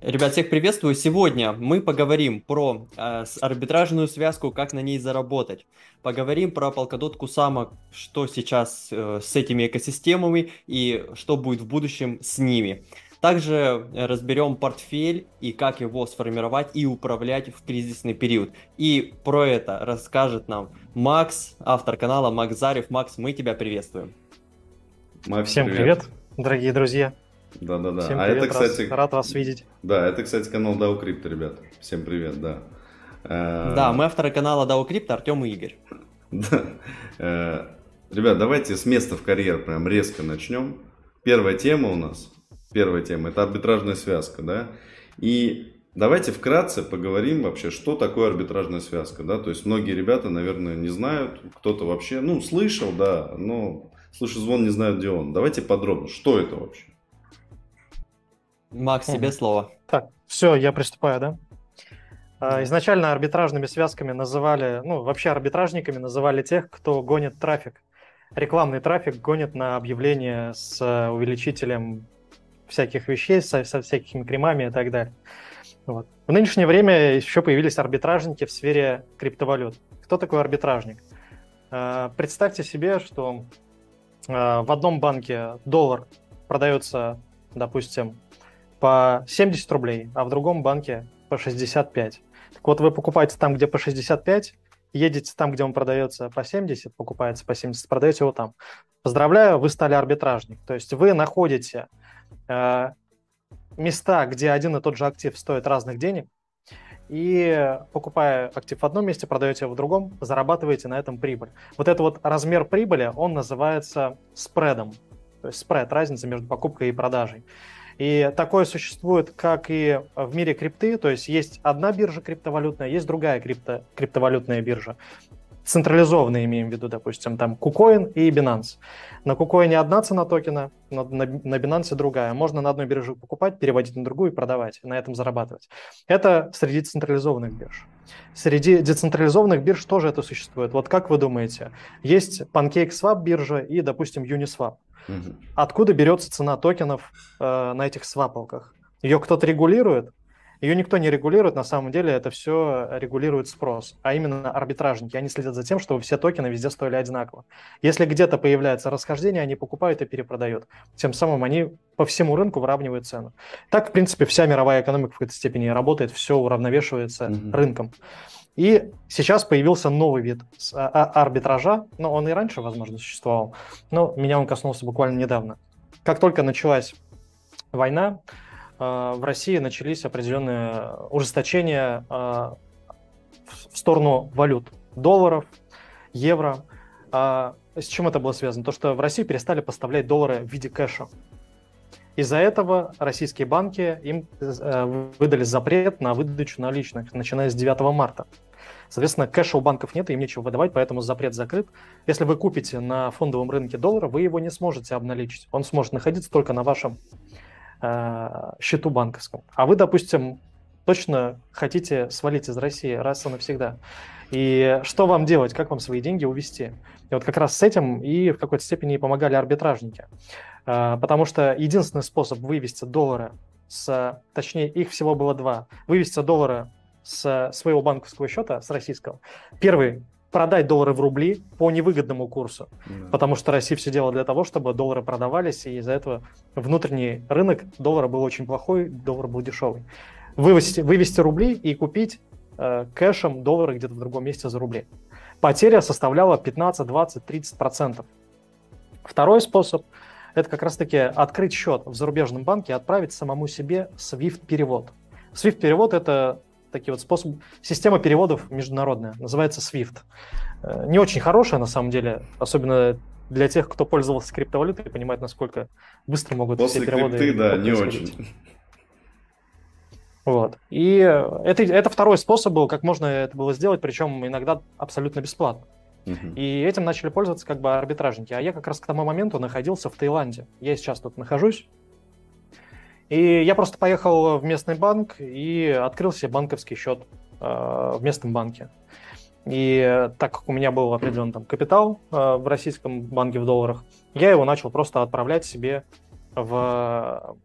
Ребят, всех приветствую. Сегодня мы поговорим про арбитражную связку, как на ней заработать. Поговорим про Polkadot Kusama, что сейчас с этими экосистемами и что будет в будущем с ними. Также разберем портфель и как его сформировать и управлять в кризисный период. И про это расскажет нам Макс, автор канала Макс Зарев. Макс, мы тебя приветствуем. Макс, всем привет, дорогие друзья. Да-да-да. Всем привет, это, кстати, рад вас видеть. Да, это, кстати, канал DAO Crypta, ребят. Всем привет, да. Да, мы авторы канала DAO Crypta, Артем и Игорь. Да. Ребят, давайте с места в карьер прям резко начнем. Первая тема это арбитражная связка, да. И давайте вкратце поговорим вообще, что такое арбитражная связка, да. То есть многие ребята, наверное, не знают, кто-то вообще, ну, слышал, да, но слышал звон, не знают, где он. Давайте подробно, что это вообще. Макс, тебе слово. Так, все, я приступаю, да? Изначально арбитражными связками называли, ну, вообще арбитражниками называли тех, кто гонит трафик. Рекламный трафик гонит на объявления с увеличителем всяких вещей, со всякими кремами и так далее. Вот. В нынешнее время еще появились арбитражники в сфере криптовалют. Кто такой арбитражник? Представьте себе, что в одном банке доллар продается, допустим, по 70 рублей, а в другом банке по 65. Так вот, вы покупаете там, где по 65, едете там, где он продается по 70, покупается по 70, продаете его там. Поздравляю, вы стали арбитражник. То есть вы находите места, где один и тот же актив стоит разных денег, и покупая актив в одном месте, продаете его в другом, зарабатываете на этом прибыль. Вот этот вот размер прибыли, он называется спредом. То есть спред, разница между покупкой и продажей. И такое существует, как и в мире крипты, то есть есть одна биржа криптовалютная, есть другая криптовалютная биржа, централизованная, имеем в виду, допустим, там Кукоин и Бинанс. На Кукоине одна цена токена, на Бинансе другая. Можно на одной бирже покупать, переводить на другую и продавать, на этом зарабатывать. Это среди централизованных бирж. Среди децентрализованных бирж тоже это существует. Вот как вы думаете, есть PancakeSwap биржа и, допустим, Uniswap. Откуда берется цена токенов на этих свапалках? Ее кто-то регулирует? Ее никто не регулирует, на самом деле это все регулирует спрос, а именно арбитражники. Они следят за тем, чтобы все токены везде стоили одинаково. Если где-то появляется расхождение, они покупают и перепродают. Тем самым они по всему рынку выравнивают цену. Так, в принципе, вся мировая экономика в какой-то степени работает, все уравновешивается рынком. И сейчас появился новый вид арбитража, но он и раньше, возможно, существовал, но меня он коснулся буквально недавно. Как только началась война, в России начались определенные ужесточения в сторону валют, долларов, евро. С чем это было связано? То, что в России перестали поставлять доллары в виде кэша. Из-за этого российские банки им выдали запрет на выдачу наличных, начиная с 9 марта. Соответственно, кэша у банков нет, им нечего выдавать, поэтому запрет закрыт. Если вы купите на фондовом рынке доллара, вы его не сможете обналичить. Он сможет находиться только на вашем счету банковском. А вы, допустим, точно хотите свалить из России раз и навсегда. И что вам делать, как вам свои деньги увести? И вот как раз с этим и в какой-то степени помогали арбитражники. Потому что единственный способ вывести доллары, точнее их всего было два, вывести доллары с своего банковского счета, с российского. Первый – продать доллары в рубли по невыгодному курсу, потому что Россия все делала для того, чтобы доллары продавались, и из-за этого внутренний рынок доллара был очень плохой, доллар был дешевый. Вывести рубли и купить кэшем доллары где-то в другом месте за рубли. Потеря составляла 15, 20, 30%. Второй способ – это как раз-таки открыть счет в зарубежном банке и отправить самому себе SWIFT-перевод. SWIFT-перевод – это такие вот способы, система переводов международная, называется SWIFT. Не очень хорошая на самом деле, особенно для тех, кто пользовался криптовалютой и понимает, насколько быстро могут все переводы. После крипты, да, не очень. Вот. И это второй способ был, как можно это было сделать, причем иногда абсолютно бесплатно. И этим начали пользоваться как бы арбитражники. А я как раз к тому моменту находился в Таиланде. Я сейчас тут нахожусь. И я просто поехал в местный банк и открыл себе банковский счет в местном банке. И так как у меня был определенный там капитал в российском банке в долларах, я его начал просто отправлять себе в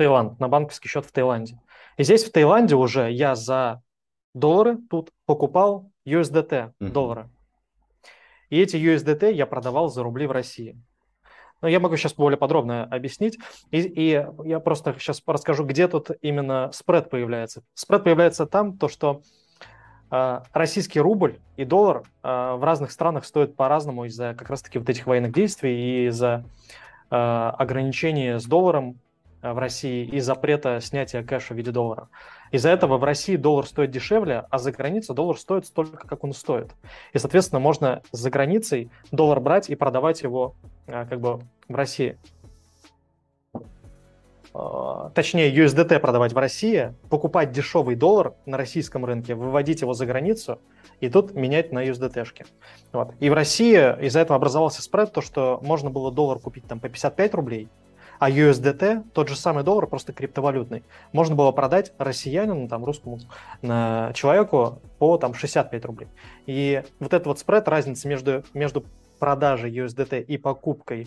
Таиланд, на банковский счет в Таиланде. И здесь в Таиланде уже я за доллары тут покупал USDT доллары. И эти USDT я продавал за рубли в России. Но я могу сейчас более подробно объяснить. И я просто сейчас расскажу, где тут именно спред появляется. Спред появляется там, то, что российский рубль и доллар в разных странах стоят по-разному из-за как раз-таки вот этих военных действий и из-за ограничений с долларом в России и запрета снятия кэша в виде доллара. Из-за этого в России доллар стоит дешевле, а за границей доллар стоит столько, как он стоит. И, соответственно, можно за границей доллар брать и продавать его как бы в России. Точнее, USDT продавать в России, покупать дешевый доллар на российском рынке, выводить его за границу и тут менять на USDT-шки. Вот. И в России из-за этого образовался спред, то, что можно было доллар купить там по 55 рублей, а USDT, тот же самый доллар, просто криптовалютный, можно было продать россиянину, там, русскому человеку по там, 65 рублей. И вот этот вот спред, разница между продажей USDT и покупкой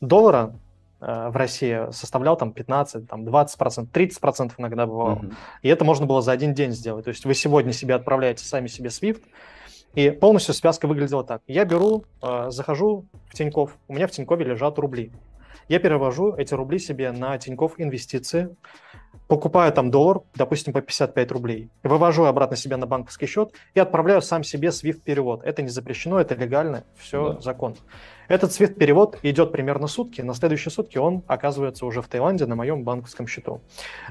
доллара в России составлял там 15, там, 20%, 30% иногда бывало. И это можно было за один день сделать. То есть вы сегодня себе отправляете сами себе SWIFT, и полностью связка выглядела так. Я беру, захожу в Тинькофф, у меня в Тинькове лежат рубли. Я перевожу эти рубли себе на Тинькофф инвестиции, покупаю там доллар, допустим, по 55 рублей, вывожу обратно себе на банковский счет и отправляю сам себе SWIFT-перевод. Это не запрещено, это легально, все законно. Этот SWIFT-перевод идет примерно сутки, на следующие сутки он оказывается уже в Таиланде на моем банковском счету.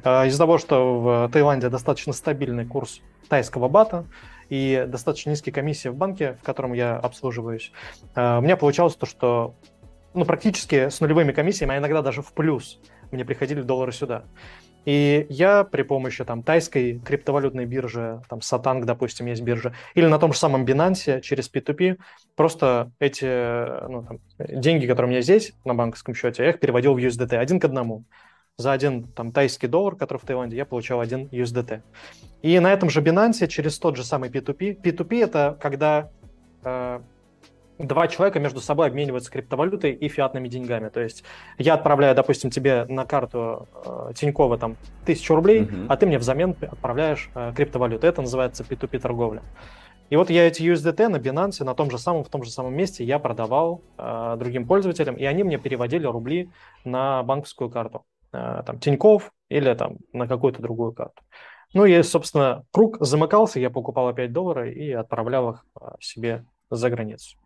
Из-за того, что в Таиланде достаточно стабильный курс тайского бата, и достаточно низкие комиссии в банке, в котором я обслуживаюсь, у меня получалось то, что практически с нулевыми комиссиями, а иногда даже в плюс мне приходили доллары сюда. И я при помощи там тайской криптовалютной биржи, там Satang, допустим, есть биржа, или на том же самом Бинансе через P2P, просто эти деньги, которые у меня здесь на банковском счете, я их переводил в USDT 1 к 1. За один там тайский доллар, который в Таиланде, я получал 1 USDT. И на этом же Binance через тот же самый P2P. P2P – это когда два человека между собой обмениваются криптовалютой и фиатными деньгами. То есть я отправляю, допустим, тебе на карту Тинькова там 1000 рублей, а ты мне взамен отправляешь криптовалюту. Это называется P2P торговля. И вот я эти USDT на Binance, на том же самом, в том же самом месте я продавал другим пользователям, и они мне переводили рубли на банковскую карту, там, Тинькофф или там на какую-то другую карту. Ну и, собственно, круг замыкался, я покупал опять доллары и отправлял их себе за границу.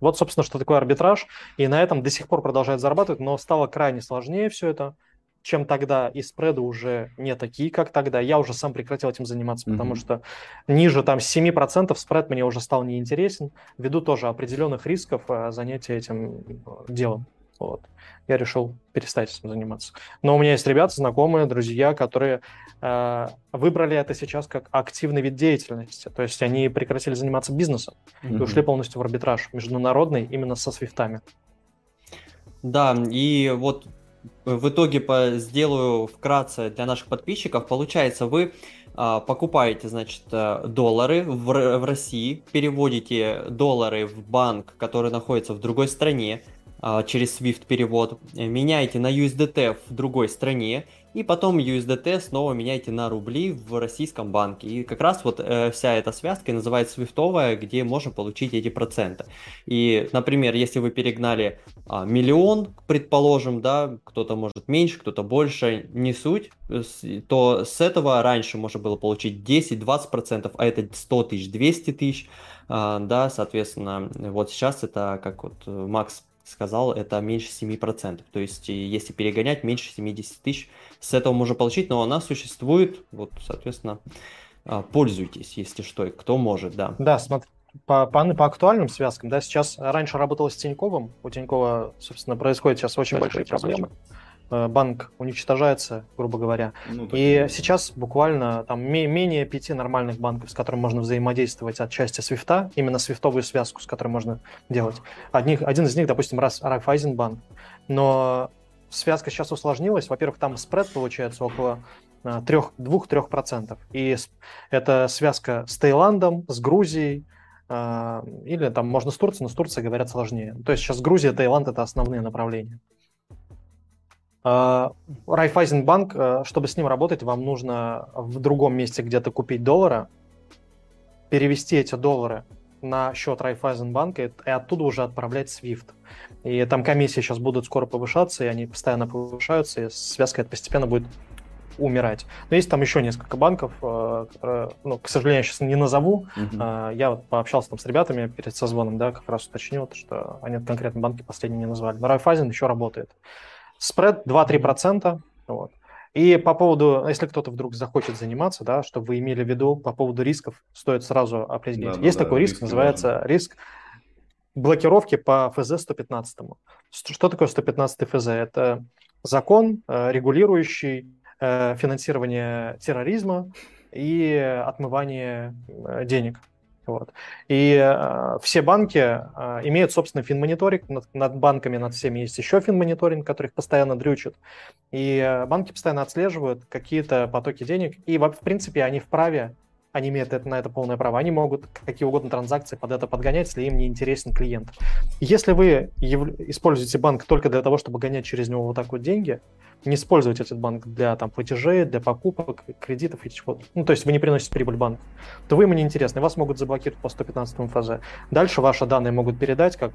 Вот, собственно, что такое арбитраж, и на этом до сих пор продолжает зарабатывать, но стало крайне сложнее все это, чем тогда, и спреды уже не такие, как тогда. Я уже сам прекратил этим заниматься, потому что ниже там 7% спред мне уже стал неинтересен, ввиду тоже определенных рисков занятия этим делом. Вот. Я решил перестать этим заниматься. Но у меня есть ребята, знакомые, друзья, которые выбрали это сейчас как активный вид деятельности. То есть они прекратили заниматься бизнесом и ушли полностью в арбитраж международный именно со свифтами. Да, и вот в итоге сделаю вкратце для наших подписчиков. Получается, вы покупаете, значит, доллары в России, переводите доллары в банк, который находится в другой стране, через SWIFT перевод, меняете на USDT в другой стране, и потом USDT снова меняете на рубли в российском банке. И как раз вот вся эта связка называется свифтовая, где можно получить эти проценты. И, например, если вы перегнали миллион, предположим, да, кто-то может меньше, кто-то больше, не суть, то с этого раньше можно было получить 10-20%, а это 100 тысяч, 200 тысяч, да, соответственно, вот сейчас это, как вот Макс сказал, это меньше 7%. То есть, если перегонять, меньше 70 тысяч с этого можно получить, но она существует, вот, соответственно, пользуйтесь, если что, и кто может, да. Да, смотри, по актуальным связкам, да, сейчас раньше работала с Тиньковым, у Тинькова, собственно, происходит сейчас очень большие проблемы. Банк уничтожается, грубо говоря. И сейчас буквально там менее 5 нормальных банков, с которыми можно взаимодействовать отчасти свифта, именно свифтовую связку, с которой можно делать. Один из них, допустим, Райффайзенбанк. Но связка сейчас усложнилась. Во-первых, там спред получается около 2-3%. И это связка с Таиландом, с Грузией, или там можно с Турцией, но с Турцией, говорят, сложнее. То есть сейчас Грузия, Таиланд – это основные направления. Райффайзенбанк, чтобы с ним работать, вам нужно в другом месте где-то купить доллары, перевести эти доллары на счет Райффайзенбанка и оттуда уже отправлять SWIFT. И там комиссии сейчас будут скоро повышаться, и они постоянно повышаются, и связка постепенно будет умирать. Но есть там еще несколько банков, которые, ну, к сожалению, я сейчас не назову. Я вот пообщался там с ребятами перед созвоном, да, как раз уточнил, что они конкретно банки последние не назвали. Но Райффайзен еще работает. Спред 2-3%. Вот. И по поводу, если кто-то вдруг захочет заниматься, да, чтобы вы имели в виду, по поводу рисков стоит сразу определить. Да, есть такой риск, называется риск блокировки по ФЗ 115. Что такое 115 ФЗ? Это закон, регулирующий финансирование терроризма и отмывание денег. Вот. И все банки имеют, собственно, финмониторинг, над банками, над всеми есть еще финмониторинг, который их постоянно дрючит. И банки постоянно отслеживают какие-то потоки денег, и, в принципе, они вправе, они имеют на это полное право, они могут какие угодно транзакции под это подгонять, если им не интересен клиент. Если вы используете банк только для того, чтобы гонять через него вот так вот деньги, не используйте этот банк для там платежей, для покупок, кредитов и чего-то. Ну, то есть вы не приносите прибыль банку, то вы ему не интересны, вас могут заблокировать по 115 ФЗ. Дальше ваши данные могут передать как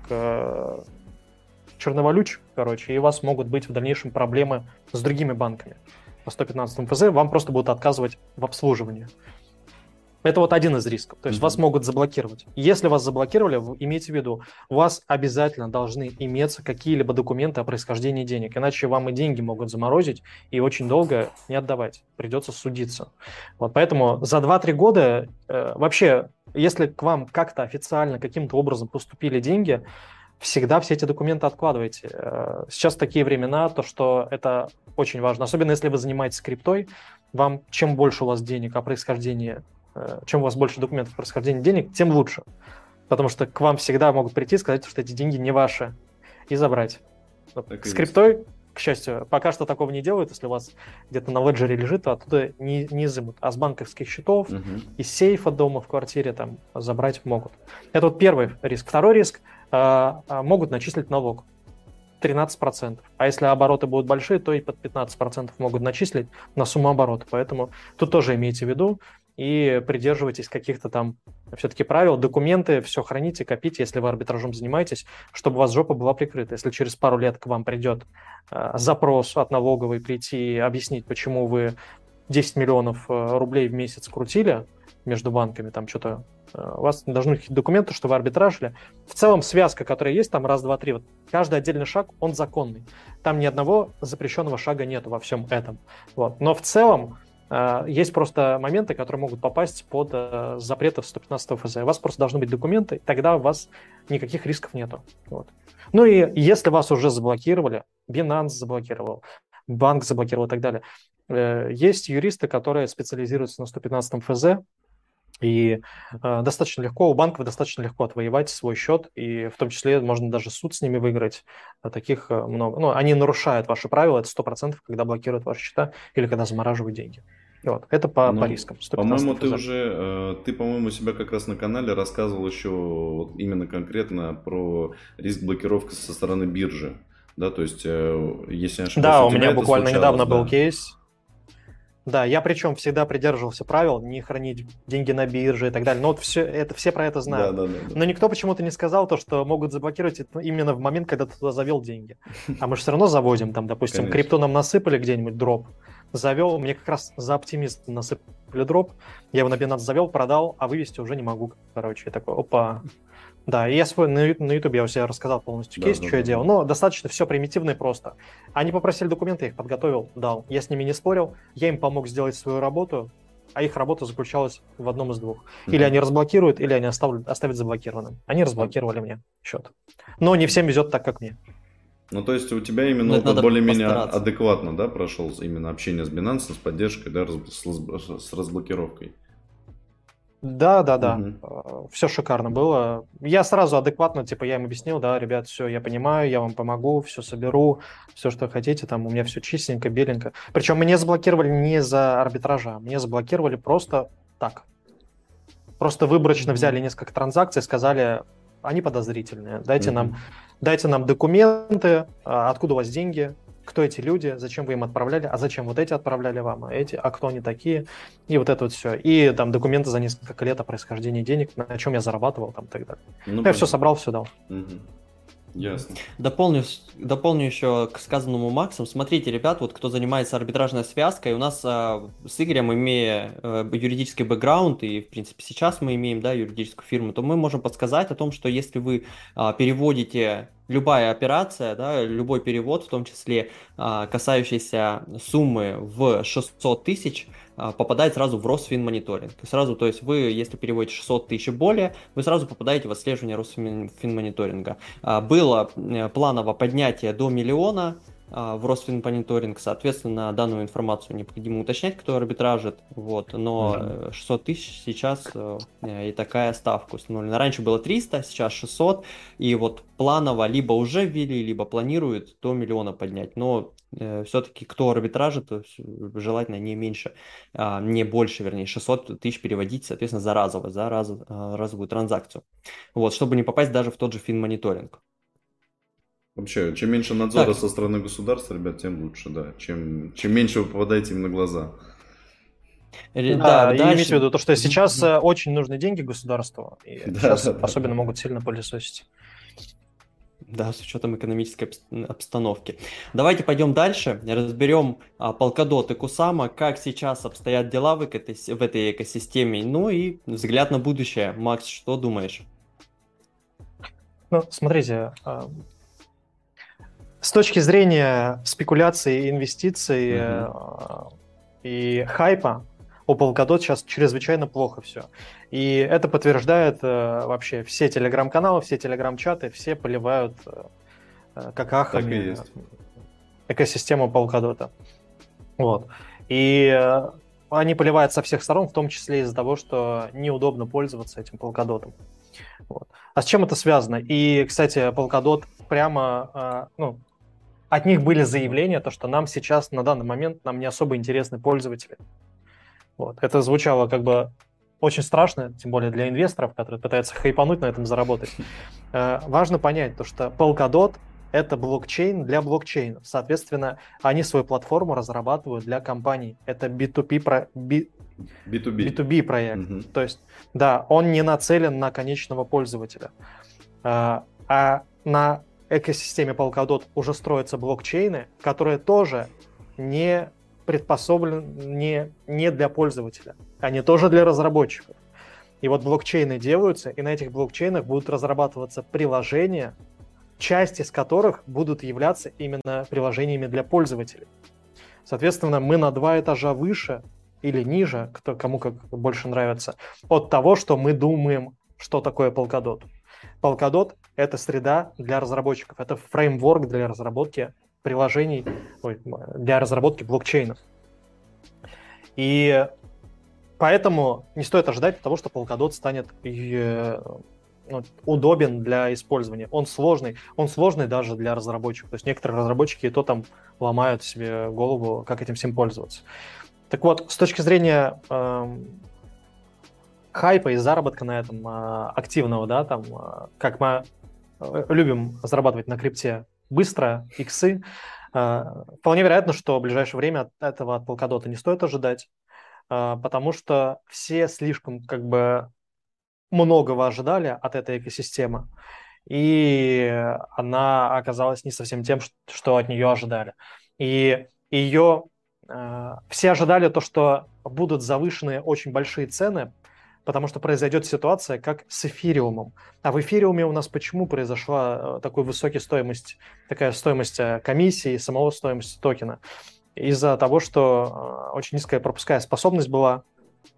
черновалюч, короче, и у вас могут быть в дальнейшем проблемы с другими банками. По 115 ФЗ вам просто будут отказывать в обслуживании. Это вот один из рисков. То есть вас могут заблокировать. Если вас заблокировали, имейте в виду, у вас обязательно должны иметься какие-либо документы о происхождении денег, иначе вам и деньги могут заморозить и очень долго не отдавать. Придется судиться. Вот поэтому за 2-3 года вообще, если к вам как-то официально каким-то образом поступили деньги, всегда все эти документы откладывайте. Сейчас такие времена, то что это очень важно. Особенно если вы занимаетесь криптой, вам чем больше у вас денег о происхождении, чем у вас больше документов о происхождении денег, тем лучше. Потому что к вам всегда могут прийти и сказать, что эти деньги не ваши, и забрать. С криптой, к счастью, пока что такого не делают. Если у вас где-то на леджере лежит, то оттуда не изымут. А с банковских счетов, из сейфа дома, в квартире там забрать могут. Это вот первый риск. Второй риск – могут начислить налог. 13%. А если обороты будут большие, то и под 15% могут начислить на сумму оборота. Поэтому тут тоже имейте в виду, и придерживайтесь каких-то там все-таки правил, документы, все храните, копите, если вы арбитражом занимаетесь, чтобы у вас жопа была прикрыта. Если через пару лет к вам придет запрос от налоговой прийти и объяснить, почему вы 10 миллионов рублей в месяц крутили между банками, там что-то, у вас должны быть документы, что вы арбитражили. В целом связка, которая есть, там раз, два, три, вот каждый отдельный шаг, он законный. Там ни одного запрещенного шага нет во всем этом. Вот. Но в целом есть просто моменты, которые могут попасть под запреты 115 ФЗ. У вас просто должны быть документы, тогда у вас никаких рисков нету. Вот. Ну и если вас уже заблокировали, Binance заблокировал, банк заблокировал и так далее, есть юристы, которые специализируются на 115 ФЗ, и достаточно легко, у банков достаточно легко отвоевать свой счет, и в том числе можно даже суд с ними выиграть, таких много. Ну, они нарушают ваши правила, это 100%, когда блокируют ваши счета или когда замораживают деньги. Вот, это по рискам. По-моему, ты, по-моему, себя как раз на канале рассказывал еще вот именно конкретно про риск блокировки со стороны биржи, да, то есть, если не ошибаюсь, да, у меня буквально недавно был кейс. Да, я причем всегда придерживался правил не хранить деньги на бирже и так далее. Но вот все про это знают. Да. Но никто почему-то не сказал то, что могут заблокировать именно в момент, когда ты туда завел деньги. А мы же все равно заводим, там, допустим, конечно, крипту нам насыпали где-нибудь, дроп. Завел, мне как раз за оптимист насыпали дроп. Я его на Binance завел, продал, а вывести уже не могу. Короче, я такой, опа. Да, и я свой на YouTube я у себя рассказал полностью кейс, что я делал. Но достаточно все примитивно и просто. Они попросили документы, я их подготовил, дал. Я с ними не спорил, я им помог сделать свою работу, а их работа заключалась в одном из двух. Или они разблокируют, или они оставят заблокированным. Они разблокировали мне счет. Но не всем везет так, как мне. Ну, то есть у тебя именно более-менее адекватно, да, прошел именно общение с Binance, с поддержкой, да, с разблокировкой. Да. Все шикарно было. Я сразу адекватно, типа, я им объяснил, да, ребят, все, я понимаю, я вам помогу, все соберу, все, что хотите, там у меня все чистенько, беленько. Причем меня заблокировали не за арбитража, меня заблокировали просто так. Просто выборочно взяли несколько транзакций, сказали, они подозрительные, дайте нам документы, откуда у вас деньги, кто эти люди, зачем вы им отправляли, а зачем вот эти отправляли вам, а эти, а кто они такие, и вот это вот все. И там документы за несколько лет о происхождении денег, на чем я зарабатывал, там, и так далее. Ну, я все собрал, все дал. Угу. Ясно. Дополню еще к сказанному Максом. Смотрите, ребят, вот кто занимается арбитражной связкой, у нас с Игорем, имея юридический бэкграунд, и, в принципе, сейчас мы имеем, да, юридическую фирму, то мы можем подсказать о том, что если вы переводите любая операция, да, любой перевод, в том числе касающийся суммы в 600 тысяч, попадает сразу в Росфинмониторинг. Сразу, то есть вы, если переводите 600 тысяч и более, вы сразу попадаете в отслеживание Росфинмониторинга. Было планово поднятие до 1 миллиона в Росфинмониторинг, соответственно, данную информацию необходимо уточнять, кто арбитражит, вот, но 600 тысяч сейчас и такая ставка установлена. Раньше было 300, сейчас 600, и вот планово либо уже ввели, либо планируют до 1 миллиона поднять, но все-таки кто арбитражит, желательно не больше, 600 тысяч переводить, соответственно, за разовую транзакцию, вот, чтобы не попасть даже в тот же финмониторинг. Вообще, чем меньше надзора со стороны государства, ребят, тем лучше, да. Чем меньше вы попадаете им на глаза. Да, и имейте в виду то, что сейчас очень нужны деньги государству, и сейчас особенно могут сильно пылесосить. Да, с учетом экономической обстановки. Давайте пойдем дальше, разберем Polkadot и Kusama, как сейчас обстоят дела в этой экосистеме, ну и взгляд на будущее. Макс, что думаешь? Ну, смотрите... С точки зрения спекуляций, инвестиций и хайпа, у Polkadot сейчас чрезвычайно плохо все. И это подтверждает вообще все телеграм-каналы, все телеграм-чаты, все поливают какахами экосистему Polkadot. Вот. И они поливают со всех сторон, в том числе из-за того, что неудобно пользоваться этим Polkadot. Вот. А с чем это связано? И, кстати, Polkadot прямо... От них были заявления, то, что нам сейчас, на данный момент, нам не особо интересны пользователи. Вот. Это звучало как бы очень страшно, тем более для инвесторов, которые пытаются хайпануть, на этом заработать. Важно понять, то, что Polkadot – это блокчейн для блокчейна. Соответственно, они свою платформу разрабатывают для компаний. Это B2B проект. То есть, да, он не нацелен на конечного пользователя. А на экосистеме Polkadot уже строятся блокчейны, которые тоже не предпособлены не для пользователя, они тоже для разработчиков. И вот блокчейны делаются, и на этих блокчейнах будут разрабатываться приложения, часть из которых будут являться именно приложениями для пользователей. Соответственно, мы на 2 этажа выше или ниже, кому как больше нравится, от того, что мы думаем, что такое Polkadot. Polkadot – это среда для разработчиков, это фреймворк для разработки приложений, для разработки блокчейнов. И поэтому не стоит ожидать того, что Polkadot станет удобен для использования. Он сложный даже для разработчиков. То есть некоторые разработчики и то там ломают себе голову, как этим всем пользоваться. Так вот, с точки зрения... хайпа и заработка на этом активного, да, там, как мы любим зарабатывать на крипте быстро, иксы, вполне вероятно, что в ближайшее время от Polkadot не стоит ожидать, потому что все слишком как бы многого ожидали от этой экосистемы, и она оказалась не совсем тем, что от нее ожидали. И ее все ожидали то, что будут завышены очень большие цены, потому что произойдет ситуация, как с эфириумом. А в эфириуме у нас почему произошла такая стоимость комиссии и самого стоимости токена? Из-за того, что очень низкая пропускная способность была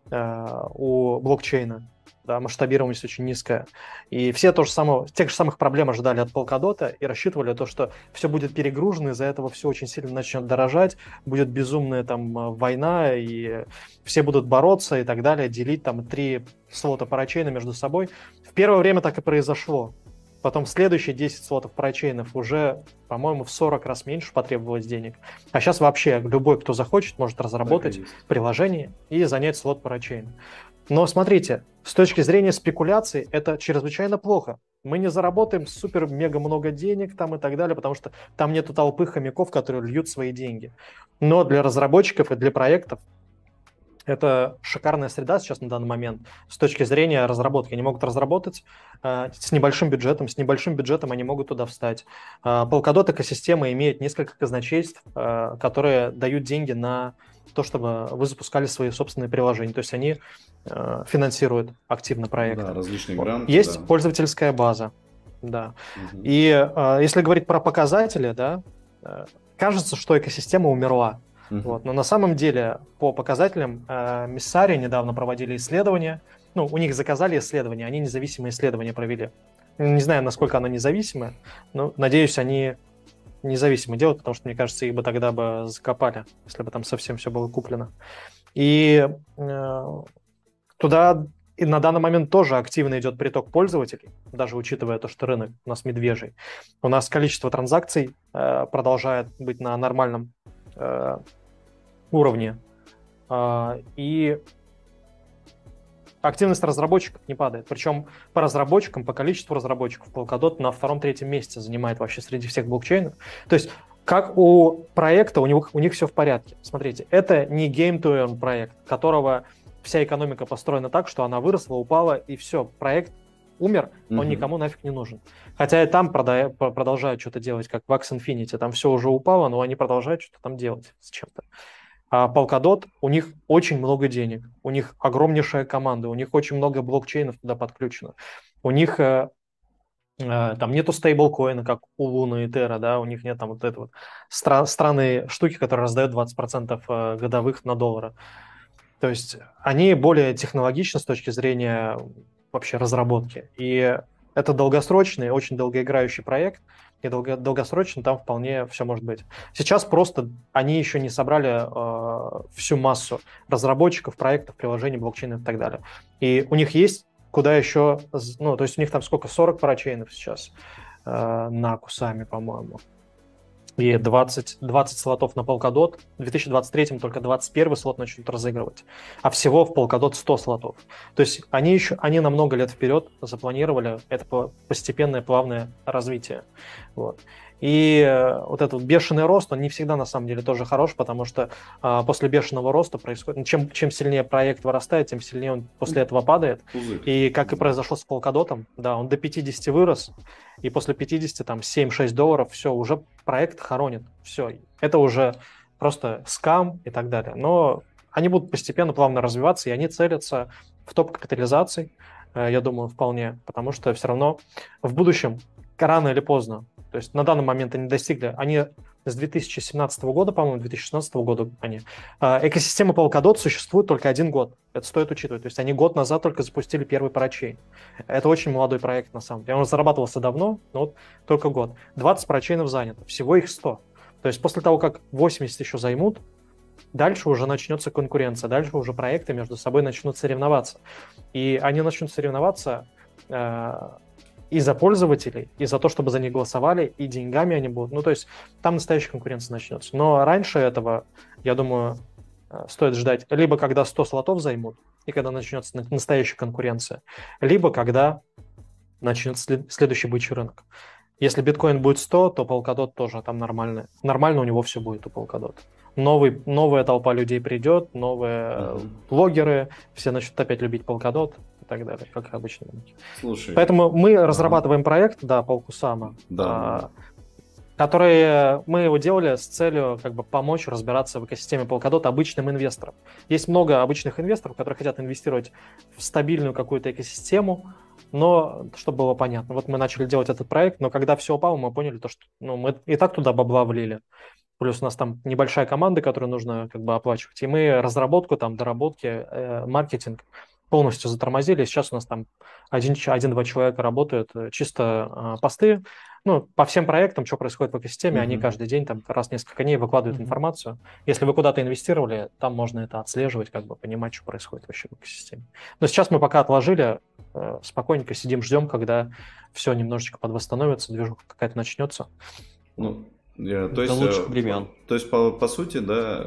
у блокчейна, да, масштабируемость очень низкая. И все тех же самых проблем ожидали от Polkadot и рассчитывали то, что все будет перегружено, из-за этого все очень сильно начнет дорожать, будет безумная там война, и все будут бороться и так далее, делить там 3 слота парачейна между собой. В первое время так и произошло. Потом следующие 10 слотов парачейнов уже, по-моему, в 40 раз меньше потребовалось денег. А сейчас вообще любой, кто захочет, может разработать приложение и занять слот парачейна. Но смотрите, с точки зрения спекуляции это чрезвычайно плохо, Мы не заработаем супер-мега много денег там и так далее, потому что там нету толпы хомяков, которые льют свои деньги. Но для разработчиков и для проектов это шикарная среда сейчас на данный момент с точки зрения разработки. Они могут разработать с небольшим бюджетом они могут туда встать. Polkadot экосистема имеет несколько казначейств, которые дают деньги на то, чтобы вы запускали свои собственные приложения. То есть они финансируют активно проекты. Да, различные гранты. Есть пользовательская база. Да. Угу. И если говорить про показатели, да, кажется, что экосистема умерла. Угу. Вот. Но на самом деле по показателям Миссари недавно проводили исследования. Ну, у них заказали исследования, они независимые исследования провели. Не знаю, насколько оно независимое, но, надеюсь, они независимо делать, потому что, мне кажется, их бы тогда бы закопали, если бы там совсем все было куплено. И туда и на данный момент тоже активно идет приток пользователей, даже учитывая то, что рынок у нас медвежий. У нас количество транзакций продолжает быть на нормальном уровне. И активность разработчиков не падает. Причем по разработчикам, по количеству разработчиков Polkadot на втором-третьем месте занимает вообще среди всех блокчейнов. То есть как у проекта, у них все в порядке. Смотрите, это не game-to-earn проект, которого вся экономика построена так, что она выросла, упала и все. Проект умер, он никому нафиг не нужен. Хотя и там продолжают что-то делать, как в Axie Infinity. Там все уже упало, но они продолжают что-то там делать с чем-то. А Polkadot, у них очень много денег, у них огромнейшая команда, у них очень много блокчейнов туда подключено. У них там нету стейблкоина, как у Луны и Терра, да, у них нет там вот этой вот странной штуки, которая раздает 20% годовых на доллары. То есть они более технологичны с точки зрения вообще разработки. И это долгосрочный, очень долгоиграющий проект, и долгосрочно там вполне все может быть. Сейчас просто они еще не собрали всю массу разработчиков, проектов, приложений, блокчейнов и так далее. И у них есть куда еще... Ну, то есть у них там сколько? 40 парачейнов сейчас на Kusama, по-моему. И 20 слотов на Polkadot. В 2023-м только 21 слот начнут разыгрывать. А всего в Polkadot 100 слотов. То есть они на много лет вперед запланировали это постепенное плавное развитие. Вот. И вот этот бешеный рост, он не всегда на самом деле тоже хорош, потому что после бешеного роста происходит... Чем сильнее проект вырастает, тем сильнее он после этого падает. И как и произошло с Polkadot, да, он до 50 вырос, и после 50, там, 7-6 долларов, все, уже проект хоронит, все. Это уже просто скам и так далее. Но они будут постепенно, плавно развиваться, и они целятся в топ капитализации, я думаю, вполне, потому что все равно в будущем, рано или поздно, то есть на данный момент они достигли, они с 2017 года, по-моему, 2016 года они. Экосистема Polkadot существует только один год, это стоит учитывать. То есть они год назад только запустили первый парачейн. Это очень молодой проект на самом деле. Он разрабатывался давно, но вот только год. 20 парачейнов занято, всего их 100. То есть после того, как 80 еще займут, дальше уже начнется конкуренция, дальше уже проекты между собой начнут соревноваться. И они начнут соревноваться... и за пользователей, и за то, чтобы за них голосовали, и деньгами они будут. Ну, то есть там настоящая конкуренция начнется. Но раньше этого, я думаю, стоит ждать либо когда 100 слотов займут, и когда начнется настоящая конкуренция, либо когда начнется следующий бычий рынок. Если биткоин будет 100, то Polkadot тоже там нормально. Нормально у него все будет у Polkadot. Новая толпа людей придет, новые блогеры, все начнут опять любить Polkadot. И так далее, как обычно. Слушай, поэтому мы разрабатываем проект, да, Kusama, да, который мы его делали с целью как бы помочь разбираться в экосистеме Polkadot обычным инвесторам. Есть много обычных инвесторов, которые хотят инвестировать в стабильную какую-то экосистему, но чтобы было понятно. Вот мы начали делать этот проект, но когда все упало, мы поняли, то, что ну, мы и так туда бабла влили. Плюс у нас там небольшая команда, которую нужно как бы оплачивать. И мы разработку, там, доработки, маркетинг полностью затормозили. Сейчас у нас там 1-2 человека работают, чисто посты. Ну, по всем проектам, что происходит в экосистеме, они каждый день, там, раз в несколько дней выкладывают информацию. Если вы куда-то инвестировали, там можно это отслеживать, как бы понимать, что происходит вообще в экосистеме. Но сейчас мы пока отложили, спокойненько сидим, ждем, когда все немножечко подвосстановится, движуха какая-то начнется. Ну, То есть, лучших времен. То есть, по сути, да,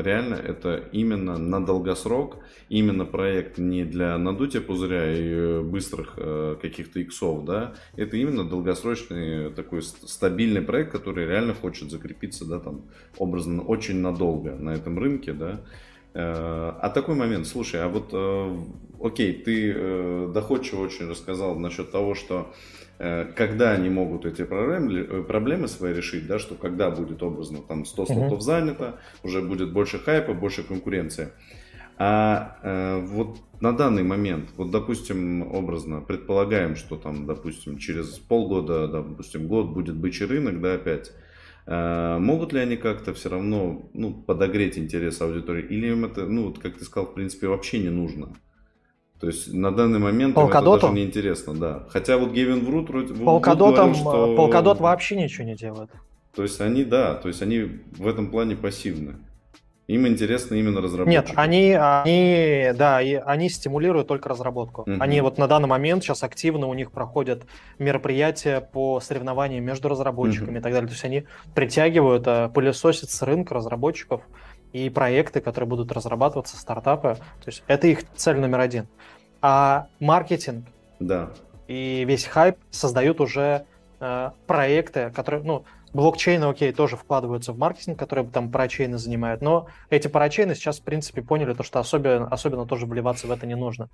реально это именно на долгосрок, именно проект не для надутия пузыря и быстрых каких-то иксов, да, это именно долгосрочный такой стабильный проект, который реально хочет закрепиться, да, там, образно, очень надолго на этом рынке, да. А такой момент, слушай, а вот, окей, ты доходчиво очень рассказал насчет того, что когда они могут эти проблемы свои решить, да, что когда будет образно там 100 слотов занято, уже будет больше хайпа, больше конкуренции. А вот на данный момент, вот допустим, образно предполагаем, что там, допустим, через полгода, допустим, год будет бычий рынок, да, опять. Могут ли они как-то все равно, ну, подогреть интерес аудитории? Или им это, ну, вот как ты сказал, в принципе, вообще не нужно? То есть на данный момент Polkadot? Это даже неинтересно, да. Хотя вот Гевин Врут вроде... Polkadot что... вообще ничего не делает. То есть они, да, то есть они в этом плане пассивны. Им интересно именно разработчики. Нет, они стимулируют только разработку. Они вот на данный момент сейчас активно у них проходят мероприятия по соревнованиям между разработчиками и так далее. То есть они притягивают, пылесосят с рынка разработчиков и проекты, которые будут разрабатываться, стартапы. То есть это их цель номер один. А маркетинг и весь хайп создают уже проекты, которые... ну, блокчейны, окей, тоже вкладываются в маркетинг, которые там парачейны занимают, но эти парачейны сейчас, в принципе, поняли, то, что особенно тоже вливаться в это не нужно.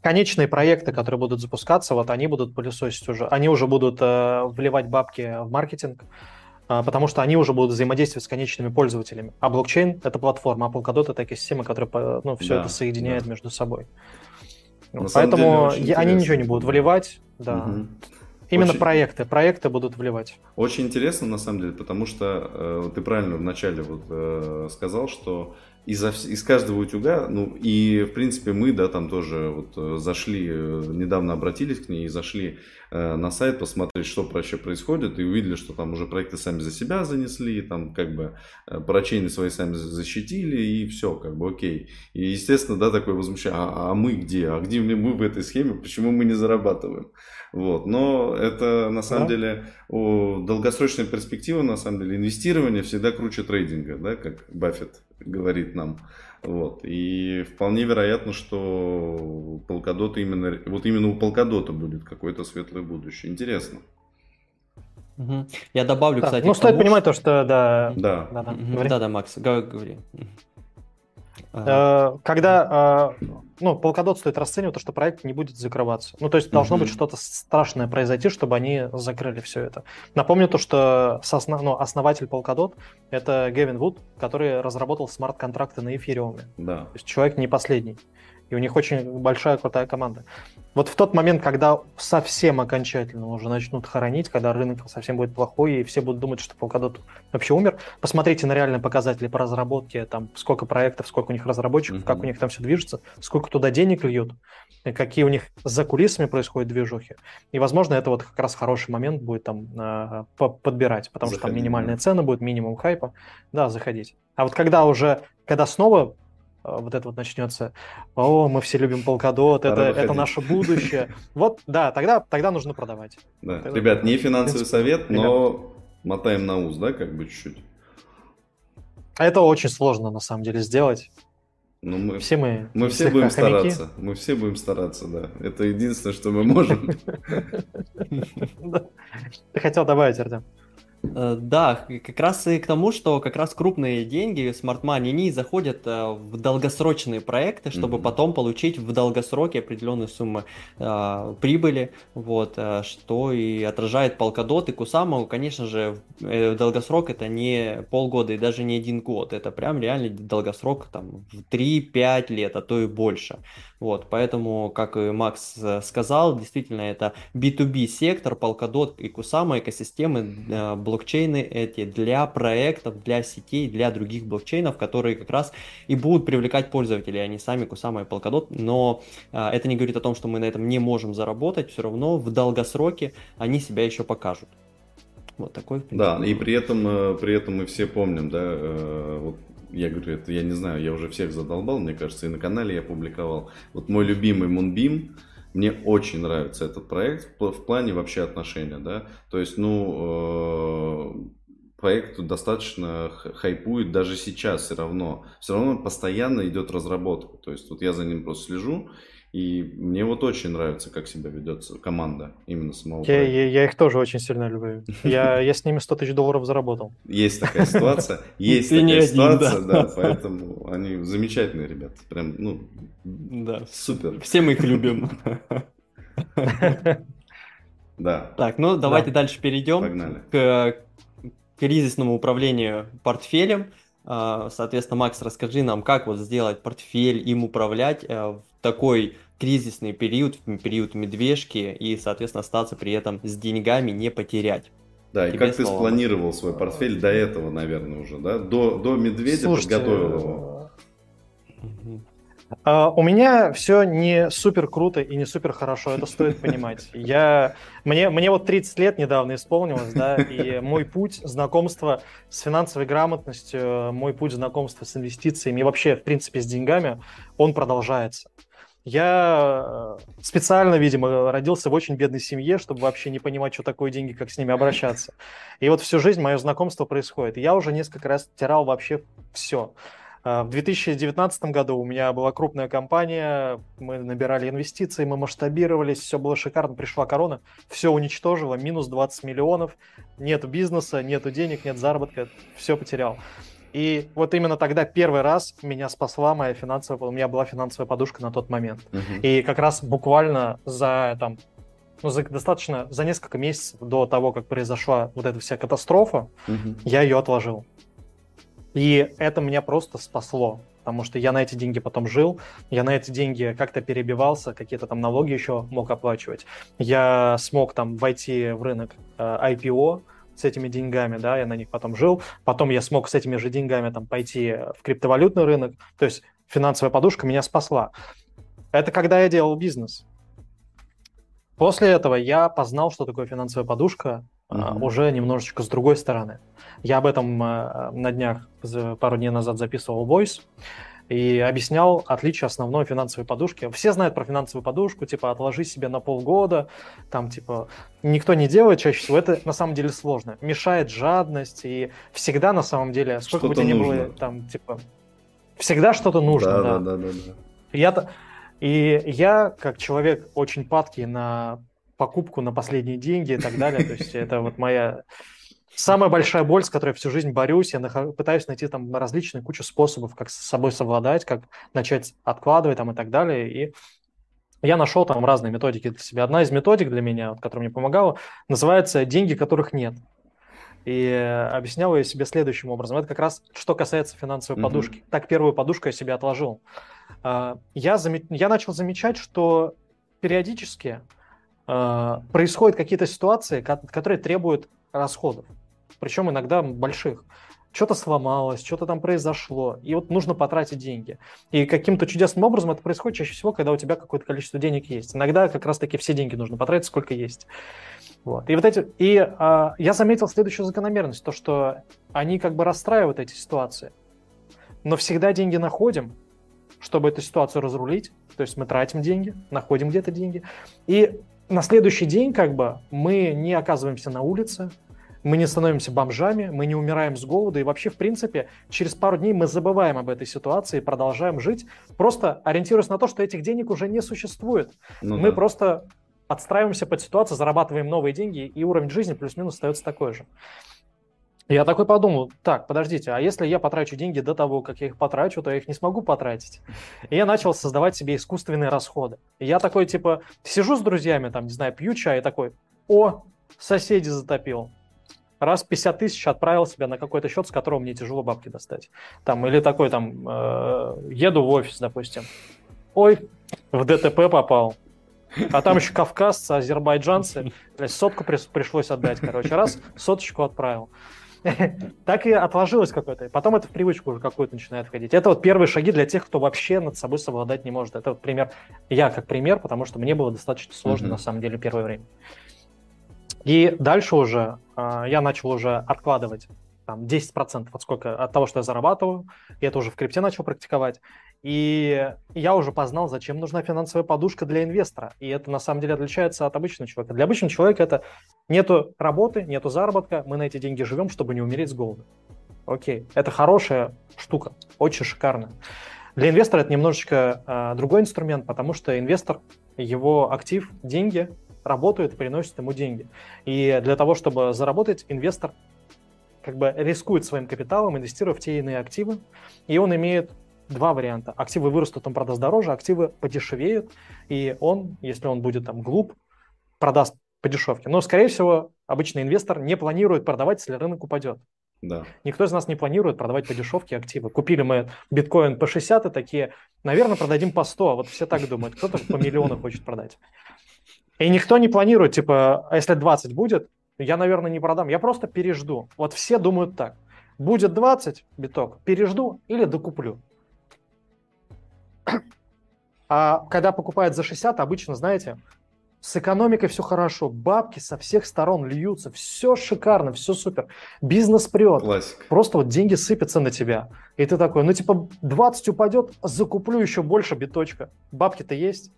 Конечные проекты, которые будут запускаться, вот они будут пылесосить уже, они уже будут вливать бабки в маркетинг, потому что они уже будут взаимодействовать с конечными пользователями. А блокчейн — это платформа, а Polkadot — это экосистема, которая все это соединяет между собой. На Поэтому деле, они ничего не будут вливать, Именно проекты будут вливать. Очень интересно, на самом деле, потому что ты правильно вначале сказал, что из каждого утюга, ну и в принципе мы, да, там тоже зашли, недавно обратились к ней и зашли на сайт посмотреть, что вообще происходит, и увидели, что там уже проекты сами за себя занесли, там как бы парачейны свои сами защитили, и все, как бы окей. И естественно, да, такое возмущение, а мы где? А где мы в этой схеме? Почему мы не зарабатываем? Вот, но это на самом деле долгосрочная перспектива, на самом деле инвестирование всегда круче трейдинга, да, как Баффет говорит нам. Вот, и вполне вероятно, что Polkadot именно у Polkadot будет какое-то светлое будущее. Интересно. Я добавлю, кстати, ну стоит понимать то, что да, Макс, говори. Когда Polkadot стоит расценивать то, что проект не будет закрываться. Ну, то есть должно быть что-то страшное произойти, чтобы они закрыли все это. Напомню то, что основатель Polkadot — это Гевин Вуд, который разработал смарт-контракты на эфириуме. Да. То есть человек не последний. И у них очень большая, крутая команда. Вот в тот момент, когда совсем окончательно уже начнут хоронить, когда рынок совсем будет плохой, и все будут думать, что Polkadot вообще умер, посмотрите на реальные показатели по разработке, там, сколько проектов, сколько у них разработчиков, как у них там все движется, сколько туда денег льют, какие у них за кулисами происходят движухи. И, возможно, это вот как раз хороший момент будет там подбирать, потому что там минимальные цены будут, минимум хайпа. Да, заходить. А вот когда снова... вот это вот начнется, мы все любим Polkadot, это наше будущее. Вот, да, тогда нужно продавать. Да. Тогда, ребят, не финансовый совет, но мотаем на ус, да, как бы чуть-чуть. А это очень сложно, на самом деле, сделать. Ну, мы все будем стараться. Мы все будем стараться, да. Это единственное, что мы можем. Ты хотел добавить, Артем? Да, как раз и к тому, что как раз крупные деньги, смарт-мани, они заходят в долгосрочные проекты, чтобы потом получить в долгосроке определенную сумму прибыли, что и отражает Polkadot и Kusama. Конечно же, долгосрок это не полгода и даже не один год, это прям реально долгосрок там, в 3-5 лет, а то и больше. Поэтому, как и Макс сказал, действительно это B2B сектор, Polkadot и Kusama, экосистемы, блокчейны эти для проектов, для сетей, для других блокчейнов, которые как раз и будут привлекать пользователей, а не сами Kusama и Polkadot. Но это не говорит о том, что мы на этом не можем заработать, все равно в долгосроке они себя еще покажут. Вот такой, в принципе. Да, и при этом мы все помним, да, я говорю, это я не знаю, я уже всех задолбал, мне кажется, и на канале я публиковал. Вот мой любимый Moonbeam, Мне очень нравится этот проект в плане вообще отношения, да, то есть, ну, проект достаточно хайпует даже сейчас все равно постоянно идет разработка, то есть вот я за ним просто слежу, и мне вот очень нравится, как себя ведет команда именно самого проекта. Я их тоже очень сильно люблю, я с ними $100 000 заработал. Есть такая ситуация, да, поэтому они замечательные ребята, прям, ну, супер. Все мы их любим. Да. Так, ну давайте дальше перейдем к кризисному управлению портфелем. Соответственно, Макс, расскажи нам, как вот сделать портфель, им управлять в такой кризисный период, в период медвежки, и, соответственно, остаться при этом с деньгами, не потерять. Да, тебе и как слово. Ты спланировал свой портфель до этого, наверное, уже, да? До медведя. Слушайте, подготовил его. У меня все не супер круто и не супер хорошо, это стоит понимать. Мне вот 30 лет недавно исполнилось, да, и мой путь знакомства с финансовой грамотностью, мой путь знакомства с инвестициями и вообще, в принципе, с деньгами, он продолжается. Я специально, видимо, родился в очень бедной семье, чтобы вообще не понимать, что такое деньги, как с ними обращаться. И вот всю жизнь мое знакомство происходит. Я уже несколько раз терял вообще все. В 2019 году у меня была крупная компания, мы набирали инвестиции, мы масштабировались, все было шикарно, пришла корона, все уничтожила, минус 20 миллионов, нет бизнеса, нет денег, нет заработка, все потерял. И вот именно тогда первый раз меня спасла моя финансовая, у меня была финансовая подушка на тот момент. И как раз буквально за несколько месяцев до того, как произошла вот эта вся катастрофа, я ее отложил. И это меня просто спасло, потому что я на эти деньги потом жил, я на эти деньги как-то перебивался, какие-то там налоги еще мог оплачивать. Я смог там войти в рынок IPO с этими деньгами, да, я на них потом жил. Потом я смог с этими же деньгами там пойти в криптовалютный рынок. То есть финансовая подушка меня спасла. Это когда я делал бизнес. После этого я познал, что такое финансовая подушка, уже немножечко с другой стороны. Я об этом на днях, пару дней назад записывал войс и объяснял отличие основной финансовой подушки. Все знают про финансовую подушку, типа отложи себе на полгода, там типа никто не делает чаще всего. Это на самом деле сложно. Мешает жадность и всегда на самом деле, сколько бы тебе ни было, там типа всегда что-то нужно. Да. Я как человек очень падкий на покупку на последние деньги и так далее. То есть это вот моя самая большая боль, с которой я всю жизнь борюсь. Я пытаюсь найти там различные кучу способов, как с собой совладать, как начать откладывать там и так далее. И я нашел там разные методики для себя. Одна из методик для меня, которая мне помогала, называется «Деньги, которых нет». И объяснял я себе следующим образом. Это как раз что касается финансовой подушки. Так первую подушку я себе отложил. Я начал замечать, что периодически происходят какие-то ситуации, которые требуют расходов, причем иногда больших. Что-то сломалось, что-то там произошло, и вот нужно потратить деньги. И каким-то чудесным образом это происходит чаще всего, когда у тебя какое-то количество денег есть. Иногда как раз-таки все деньги нужно потратить, сколько есть. Вот. И я заметил следующую закономерность, то, что они как бы расстраивают эти ситуации, но всегда деньги находим, чтобы эту ситуацию разрулить, то есть мы тратим деньги, находим где-то деньги, и на следующий день как бы мы не оказываемся на улице, мы не становимся бомжами, мы не умираем с голода, и вообще, в принципе, через пару дней мы забываем об этой ситуации и продолжаем жить, просто ориентируясь на то, что этих денег уже не существует. Мы просто отстраиваемся под ситуацию, зарабатываем новые деньги, и уровень жизни плюс-минус остается такой же. Я такой подумал, так, подождите, а если я потрачу деньги до того, как я их потрачу, то я их не смогу потратить. И я начал создавать себе искусственные расходы. И я такой, типа, сижу с друзьями, там, не знаю, пью чай, и такой, соседи затопил. Раз 50 000 отправил себя на какой-то счет, с которого мне тяжело бабки достать. Там, или такой, там, еду в офис, допустим. В ДТП попал. А там еще кавказцы, азербайджанцы. Сотку пришлось отдать, короче. Раз, соточку отправил. Так и отложилось какое-то. Потом это в привычку уже какую-то начинает входить. Это вот первые шаги для тех, кто вообще над собой совладать не может. Это вот пример. Я как пример, потому что мне было достаточно сложно на самом деле первое время. И дальше уже я начал уже откладывать там, 10% от того, что я зарабатываю. Я это уже в крипте начал практиковать. И я уже познал, зачем нужна финансовая подушка для инвестора. И это на самом деле отличается от обычного человека. Для обычного человека это нету работы, нету заработка, мы на эти деньги живем, чтобы не умереть с голода. Окей, это хорошая штука, очень шикарная. Для инвестора это немножечко другой инструмент, потому что инвестор, его актив, деньги работают и приносят ему деньги. И для того, чтобы заработать, инвестор как бы рискует своим капиталом, инвестируя в те иные активы, и он имеет два варианта. Активы вырастут, он продаст дороже, активы подешевеют, и он, если он будет там глуп, продаст по дешевке. Но, скорее всего, обычный инвестор не планирует продавать, если рынок упадет. Да. Никто из нас не планирует продавать по дешевке активы. Купили мы биткоин по 60 и такие, наверное, продадим по 100. Вот все так думают, кто-то по миллиону хочет продать. И никто не планирует, типа, а если 20 будет, я, наверное, не продам, я просто пережду. Вот все думают так. Будет 20 биток, пережду или докуплю. А когда покупают за 60, обычно, знаете, с экономикой все хорошо, бабки со всех сторон льются, все шикарно, все супер, бизнес прет, классик. Просто вот деньги сыпятся на тебя. И ты такой, ну типа 20 упадет, закуплю еще больше биточка, бабки-то есть.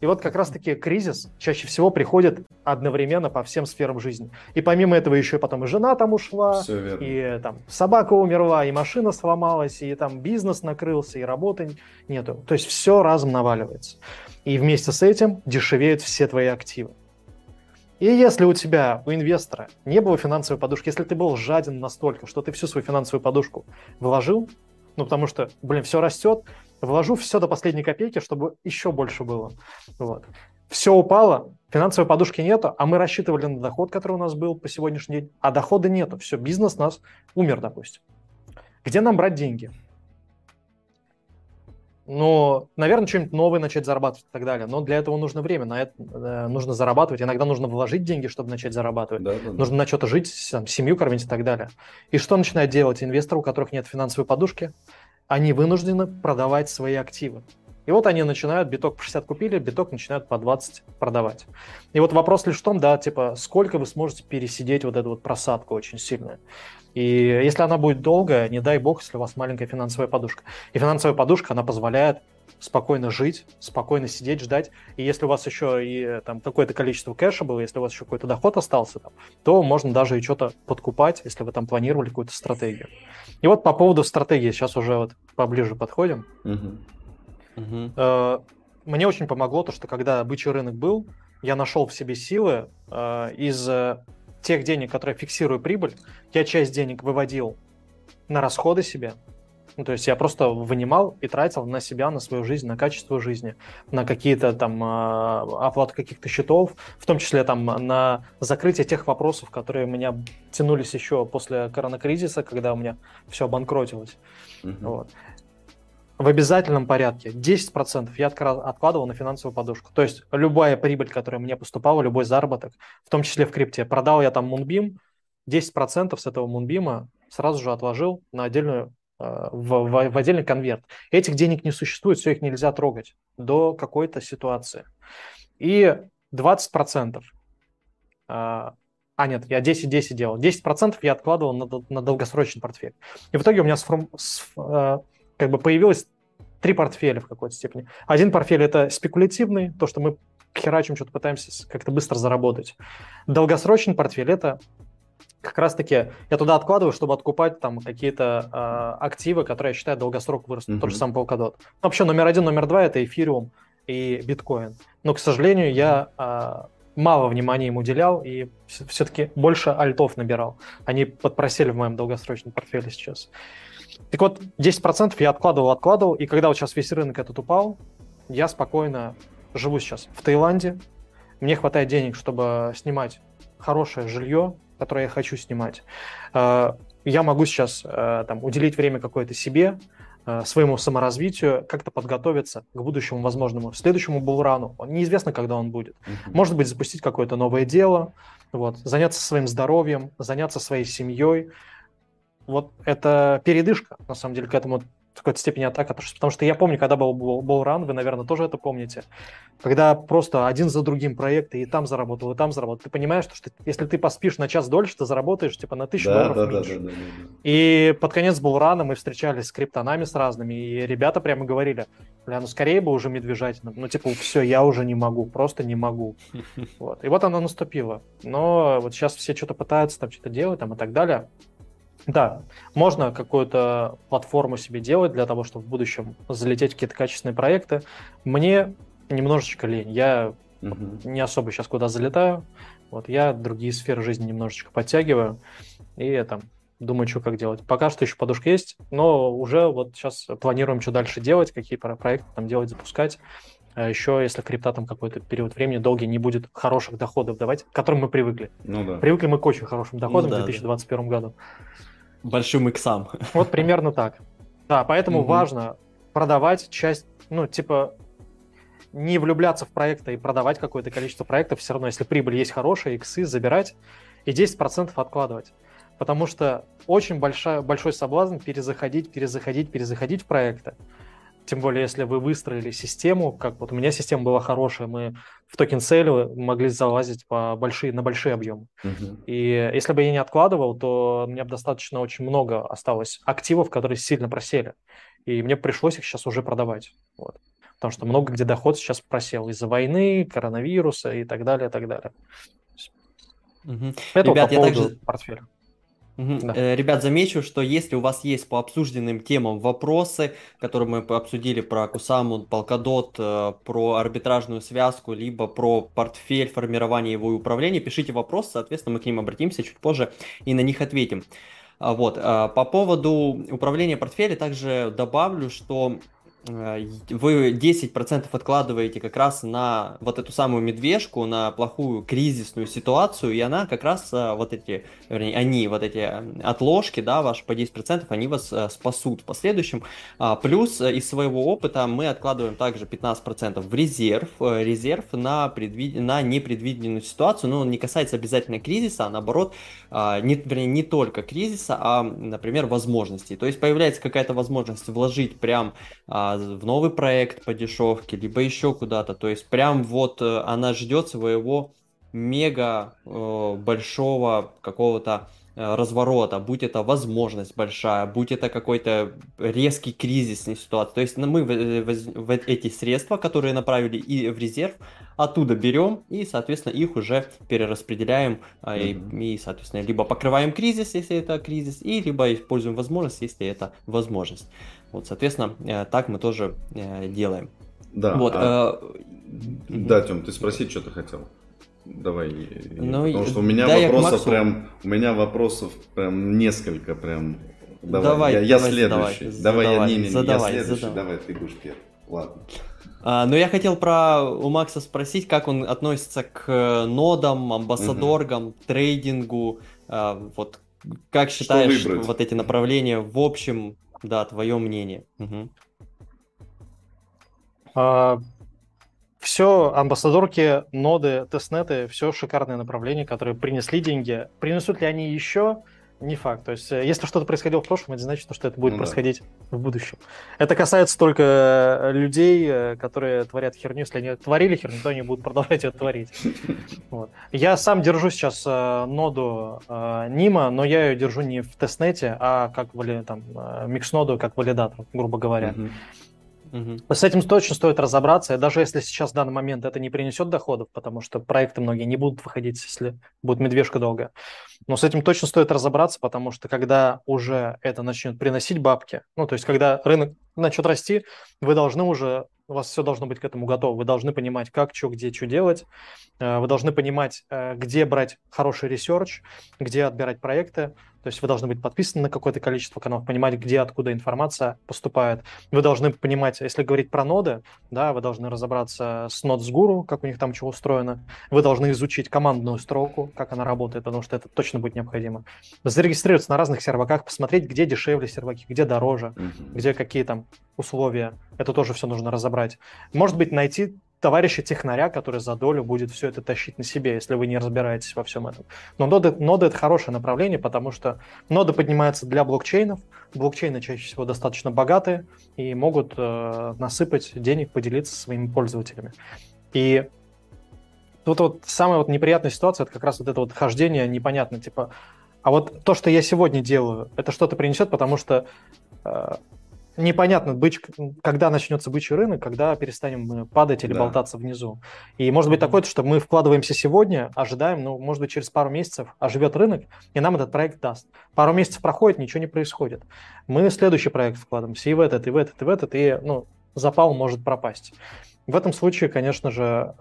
И вот как раз-таки кризис чаще всего приходит одновременно по всем сферам жизни. И помимо этого еще потом и жена там ушла, и там собака умерла, и машина сломалась, и там бизнес накрылся, и работы нету. То есть все разом наваливается. И вместе с этим дешевеют все твои активы. И если у тебя, у инвестора, не было финансовой подушки, если ты был жаден настолько, что ты всю свою финансовую подушку вложил, ну потому что, блин, все растет, вложу все до последней копейки, чтобы еще больше было. Вот. Все упало, финансовой подушки нету, а мы рассчитывали на доход, который у нас был по сегодняшний день, а дохода нету. Все, бизнес нас умер, допустим. Где нам брать деньги? Ну, наверное, что-нибудь новое начать зарабатывать и так далее. Но для этого нужно время, на это нужно зарабатывать. Иногда нужно вложить деньги, чтобы начать зарабатывать. Да. Нужно на что-то жить, там, семью кормить и так далее. И что начинают делать инвесторы, у которых нет финансовой подушки? Они вынуждены продавать свои активы. И вот они начинают, биток по 60 купили, биток начинают по 20 продавать. И вот вопрос лишь в том, да, типа, сколько вы сможете пересидеть вот эту вот просадку очень сильную. И если она будет долгая, не дай бог, если у вас маленькая финансовая подушка. И финансовая подушка, она позволяет спокойно жить, спокойно сидеть, ждать. И если у вас еще и там какое-то количество кэша было, если у вас еще какой-то доход остался, там, то можно даже и что-то подкупать, если вы там планировали какую-то стратегию. И вот по поводу стратегии, сейчас уже вот поближе подходим. Мне очень помогло то, что когда бычий рынок был, я нашел в себе силы из тех денег, которые фиксирую прибыль, я часть денег выводил на расходы себе. Ну, то есть я просто вынимал и тратил на себя, на свою жизнь, на качество жизни, на какие-то там оплату каких-то счетов, в том числе там на закрытие тех вопросов, которые у меня тянулись еще после коронакризиса, когда у меня все обанкротилось. Вот. В обязательном порядке 10% я откладывал на финансовую подушку. То есть любая прибыль, которая мне поступала, любой заработок, в том числе в крипте, продал я там Moonbeam, 10% с этого Moonbeam сразу же отложил на отдельную в отдельный конверт. Этих денег не существует, все их нельзя трогать до какой-то ситуации. И 20%, нет, я 10-10 делал, 10% я откладывал на долгосрочный портфель. И в итоге у меня как бы появилось три портфеля в какой-то степени. Один портфель – это спекулятивный, то, что мы херачим, что-то пытаемся как-то быстро заработать. Долгосрочный портфель – это как раз-таки я туда откладываю, чтобы откупать там какие-то активы, которые я считаю долгосрок вырастут. Тот же самый Polkadot. Вообще номер один, номер два – это эфириум и биткоин. Но, к сожалению, я мало внимания им уделял и все-таки больше альтов набирал. Они подпросели в моем долгосрочном портфеле сейчас. Так вот, 10% я откладывал, и когда вот сейчас весь рынок этот упал, я спокойно живу сейчас в Таиланде. Мне хватает денег, чтобы снимать хорошее жилье, которое я хочу снимать. Я могу сейчас там уделить время какое-то себе, своему саморазвитию, как-то подготовиться к будущему возможному, следующему булрану. Неизвестно, когда он будет. Может быть, запустить какое-то новое дело, вот, заняться своим здоровьем, заняться своей семьей. Вот это передышка, на самом деле, к этому в какой-то степени атака, потому что я помню, когда был bullrun, вы, наверное, тоже это помните, когда просто один за другим проекты, и там заработал, и там заработал. Ты понимаешь, что если ты поспишь на час дольше, ты заработаешь типа на $1000 меньше. Да. И под конец bullrun мы встречались с криптонами с разными, и ребята прямо говорили: бля, ну скорее бы уже медвежатина, ну типа все, я уже не могу, просто не могу. Вот. И вот она наступила. Но вот сейчас все что-то пытаются там что-то делать там и так далее. Да, можно какую-то платформу себе делать для того, чтобы в будущем залететь в какие-то качественные проекты. Мне немножечко лень, я не особо сейчас куда залетаю, вот я другие сферы жизни немножечко подтягиваю и там думаю, что как делать. Пока что еще подушка есть, но уже вот сейчас планируем, что дальше делать, какие проекты там делать, запускать. Еще если крипта там какой-то период времени долгий не будет хороших доходов давать, к которым мы привыкли. Ну, да. Привыкли мы к очень хорошим доходам в 2021 году. Большим иксам. Вот примерно так. Да, поэтому важно продавать часть, ну, типа, не влюбляться в проекты и продавать какое-то количество проектов, все равно, если прибыль есть хорошая, иксы забирать и 10% откладывать. Потому что очень большой соблазн перезаходить в проекты. Тем более, если вы выстроили систему, как вот у меня система была хорошая, мы в токен-сейле могли залазить на большие объемы. И если бы я не откладывал, то у меня бы достаточно очень много осталось активов, которые сильно просели. И мне пришлось их сейчас уже продавать. Вот. Потому что много где доход сейчас просел из-за войны, коронавируса и так далее, и так далее. Это ребят, вот по поводу портфеля. Ребят, замечу, что если у вас есть по обсужденным темам вопросы, которые мы обсудили про Кусаму, Polkadot, про арбитражную связку, либо про портфель, формирование его и управление, пишите вопросы, соответственно, мы к ним обратимся чуть позже и на них ответим. Вот. По поводу управления портфеля также добавлю, что вы 10% откладываете как раз на вот эту самую медвежку, на плохую кризисную ситуацию, и она как раз вот эти отложки, да, ваши по 10%, они вас спасут в последующем. Плюс из своего опыта мы откладываем также 15% в резерв на непредвиденную ситуацию, но он не касается обязательно кризиса, а наоборот, не только кризиса, а, например, возможностей. То есть появляется какая-то возможность вложить прям в новый проект по дешевке, либо еще куда-то. То есть прям вот она ждет своего мега большого какого-то разворота, будь это возможность большая, будь это какой-то резкий кризисный ситуация. То есть мы эти средства, которые направили и в резерв, оттуда берем и, соответственно, их уже перераспределяем и, соответственно, либо покрываем кризис, если это кризис, и либо используем возможность, если это возможность. Вот, соответственно, так мы тоже делаем. Да, вот, да, Тём, ты спросить, что ты хотел. Давай, потому что у меня вопросов прям, несколько прям. Давай, я следующий. Давай, ты будешь первый. Ладно. Но я хотел у Макса спросить, как он относится к нодам, амбассадоргам, трейдингу, вот как считаешь вот эти направления в общем, да, твое мнение. Все амбассадорки, ноды, тестнеты, все шикарные направления, которые принесли деньги. Принесут ли они еще? Не факт. То есть, если что-то происходило в прошлом, это значит, что это будет происходить в будущем. Это касается только людей, которые творят херню. Если они творили херню, то они будут продолжать ее творить. Вот. Я сам держу сейчас ноду Нима, но я ее держу не в тестнете, а как микс-ноду, как валидатор, грубо говоря. С этим точно стоит разобраться, и даже если сейчас в данный момент это не принесет доходов, потому что проекты многие не будут выходить, если будет медвежка долгая, но с этим точно стоит разобраться, потому что когда уже это начнет приносить бабки, ну то есть когда рынок начнет расти, вы должны уже, у вас все должно быть к этому готово, вы должны понимать, как, что, где, что делать, вы должны понимать, где брать хороший ресерч, где отбирать проекты. То есть вы должны быть подписаны на какое-то количество каналов, понимать, где, откуда информация поступает. Вы должны понимать, если говорить про ноды, да, вы должны разобраться с нодсгуру, как у них там чего устроено. Вы должны изучить командную строку, как она работает, потому что это точно будет необходимо. Зарегистрироваться на разных серваках, посмотреть, где дешевле серваки, где дороже, где какие там условия. Это тоже все нужно разобрать. Может быть, найти товарища технаря, который за долю будет все это тащить на себе, если вы не разбираетесь во всем этом. Но ноды — это хорошее направление, потому что ноды поднимаются для блокчейнов, блокчейны чаще всего достаточно богатые и могут насыпать денег, поделиться со своими пользователями. И тут вот самая вот неприятная ситуация — это как раз вот это вот хождение непонятно, типа, а вот то, что я сегодня делаю, это что-то принесет, потому что непонятно, когда начнется бычий рынок, когда перестанем мы падать или болтаться внизу. И может быть такое, что мы вкладываемся сегодня, ожидаем, ну, может быть, через пару месяцев оживет рынок, и нам этот проект даст. Пару месяцев проходит, ничего не происходит. Мы в следующий проект вкладываемся, и в этот, и в этот, и в этот, и, ну, запал может пропасть. В этом случае, конечно же,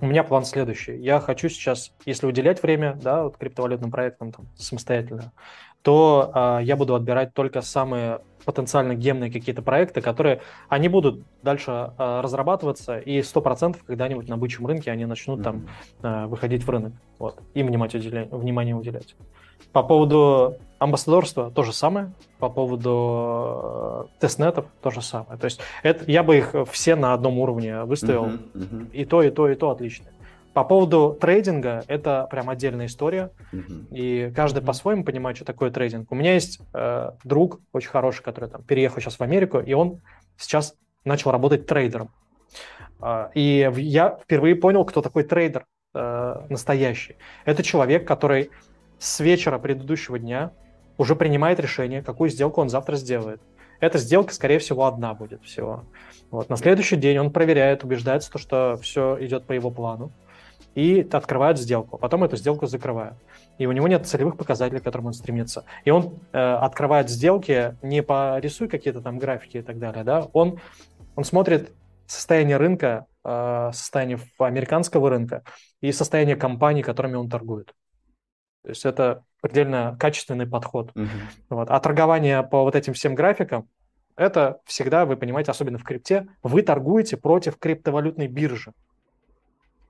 у меня план следующий. Я хочу сейчас, если уделять время, да, вот криптовалютным проектам там, самостоятельно, то я буду отбирать только самые потенциально гемные какие-то проекты, которые, они будут дальше разрабатываться, и 100% когда-нибудь на бычьем рынке они начнут там выходить в рынок, вот, и внимание уделять. По поводу амбассадорства то же самое, по поводу тестнетов то же самое. То есть это, я бы их все на одном уровне выставил, и то, и то, и то отлично. По поводу трейдинга, это прям отдельная история, и каждый по-своему понимает, что такое трейдинг. У меня есть друг очень хороший, который там переехал сейчас в Америку, и он сейчас начал работать трейдером. И я впервые понял, кто такой трейдер настоящий. Это человек, который с вечера предыдущего дня уже принимает решение, какую сделку он завтра сделает. Эта сделка, скорее всего, одна будет всего. Вот. На следующий день он проверяет, убеждается, что все идет по его плану, и открывают сделку, потом эту сделку закрывают. И у него нет целевых показателей, к которым он стремится. И он открывает сделки не по рисуй какие-то там графики и так далее, да? Он смотрит состояние рынка, состояние американского рынка и состояние компаний, которыми он торгует. То есть это предельно качественный подход. Вот. А торгование по вот этим всем графикам, это всегда, вы понимаете, особенно в крипте, вы торгуете против криптовалютной биржи.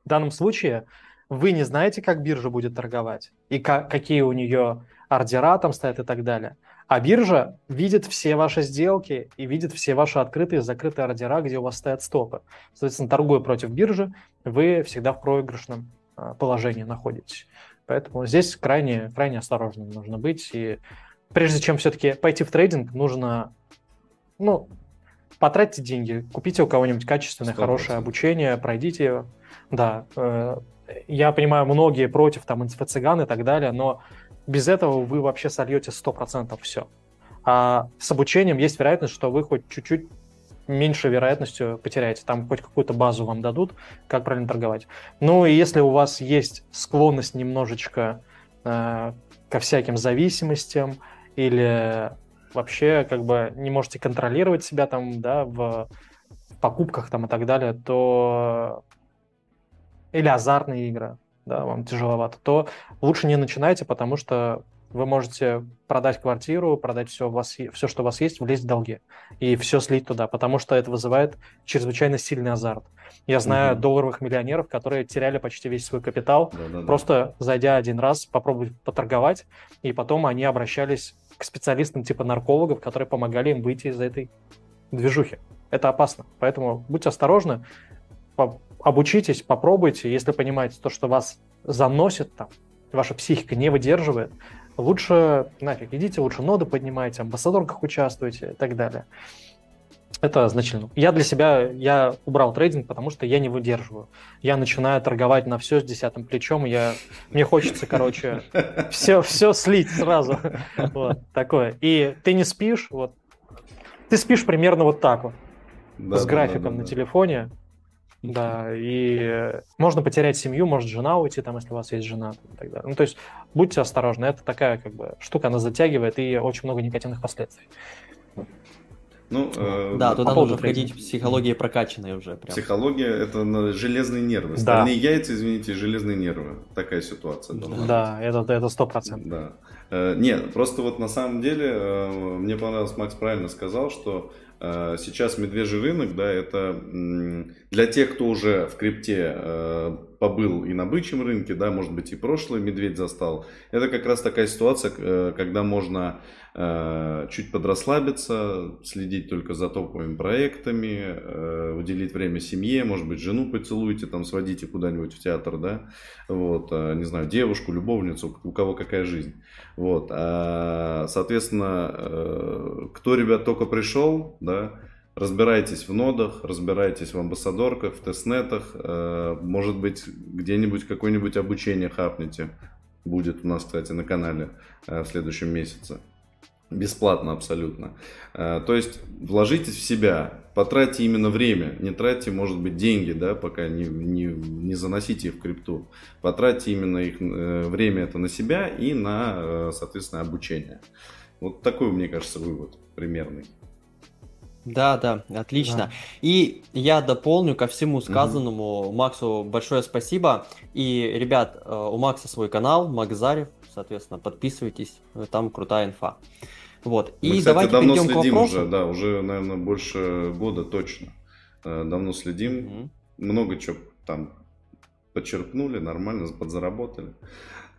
В данном случае вы не знаете, как биржа будет торговать и какие у нее ордера там стоят и так далее. А биржа видит все ваши сделки и видит все ваши открытые и закрытые ордера, где у вас стоят стопы. Соответственно, торгуя против биржи, вы всегда в проигрышном положении находитесь. Поэтому здесь крайне, крайне осторожным нужно быть. И прежде чем все-таки пойти в трейдинг, нужно, ну, потратьте деньги, купите у кого-нибудь качественное, 100%. Хорошее обучение, пройдите его. Да, я понимаю, многие против там инфо-цыган и так далее, но без этого вы вообще сольете 100% все. А с обучением есть вероятность, что вы хоть чуть-чуть меньшей вероятностью потеряете. Там хоть какую-то базу вам дадут, как правильно торговать. Ну и если у вас есть склонность немножечко ко всяким зависимостям или вообще как бы не можете контролировать себя там, да, в покупках там и так далее, то... или азартные игры, да, вам тяжеловато, то лучше не начинайте, потому что вы можете продать квартиру, продать все, что у вас есть, влезть в долги и все слить туда, потому что это вызывает чрезвычайно сильный азарт. Я знаю долларовых миллионеров, которые теряли почти весь свой капитал, просто зайдя один раз, попробовать поторговать, и потом они обращались к специалистам типа наркологов, которые помогали им выйти из этой движухи. Это опасно, поэтому будьте осторожны, обучитесь, попробуйте, если понимаете то, что вас заносит там, ваша психика не выдерживает, лучше нафиг идите, лучше ноды поднимайте, в амбассадорках участвуйте и так далее. Это значительно. Я для себя, я убрал трейдинг, потому что я не выдерживаю. Я начинаю торговать на все с десятым плечом, мне хочется, короче, все слить сразу. Вот, такое. И ты не спишь, вот, ты спишь примерно вот так вот, с графиком на телефоне. Да, и можно потерять семью, может жена уйти, там, если у вас есть жена, и так далее. Ну, то есть будьте осторожны, это такая как бы штука, она затягивает, и очень много негативных последствий. Ну, да, туда нужно входить психология прокачанная уже. Прям. Психология – это на железные нервы. Стальные яйца, извините, железные нервы. Такая ситуация. Да, это 100%. Да. Нет, просто вот на самом деле, мне понравилось, Макс правильно сказал, что сейчас медвежий рынок, да, это для тех, кто уже в крипте побыл и на бычьем рынке, да, может быть, и прошлый медведь застал. Это как раз такая ситуация, когда можно чуть подрасслабиться, следить только за топовыми проектами, уделить время семье, может быть, жену поцелуйте, там, сводите куда-нибудь в театр, да, вот, не знаю, девушку, любовницу, у кого какая жизнь, вот, соответственно, кто, ребят, только пришел, да, разбирайтесь в нодах, разбирайтесь в амбассадорках, в тестнетах, может быть, где-нибудь какое-нибудь обучение хапните, будет у нас, кстати, на канале в следующем месяце. Бесплатно абсолютно. То есть вложитесь в себя, потратьте именно время, не тратьте, может быть, деньги, да, пока не заносите их в крипту. Потратьте именно их время это на себя и на, соответственно, обучение. Вот такой, мне кажется, вывод примерный. Да, да, отлично. Да. И я дополню ко всему сказанному. Максу большое спасибо. И, ребят, у Макса свой канал, Макс Зарев, соответственно, подписывайтесь, там крутая инфа. Вот. Мы, и кстати, давайте давно перейдем следим к вопросу. Уже, да, уже, наверное, больше года точно. Давно следим. Много чего там почерпнули, нормально подзаработали.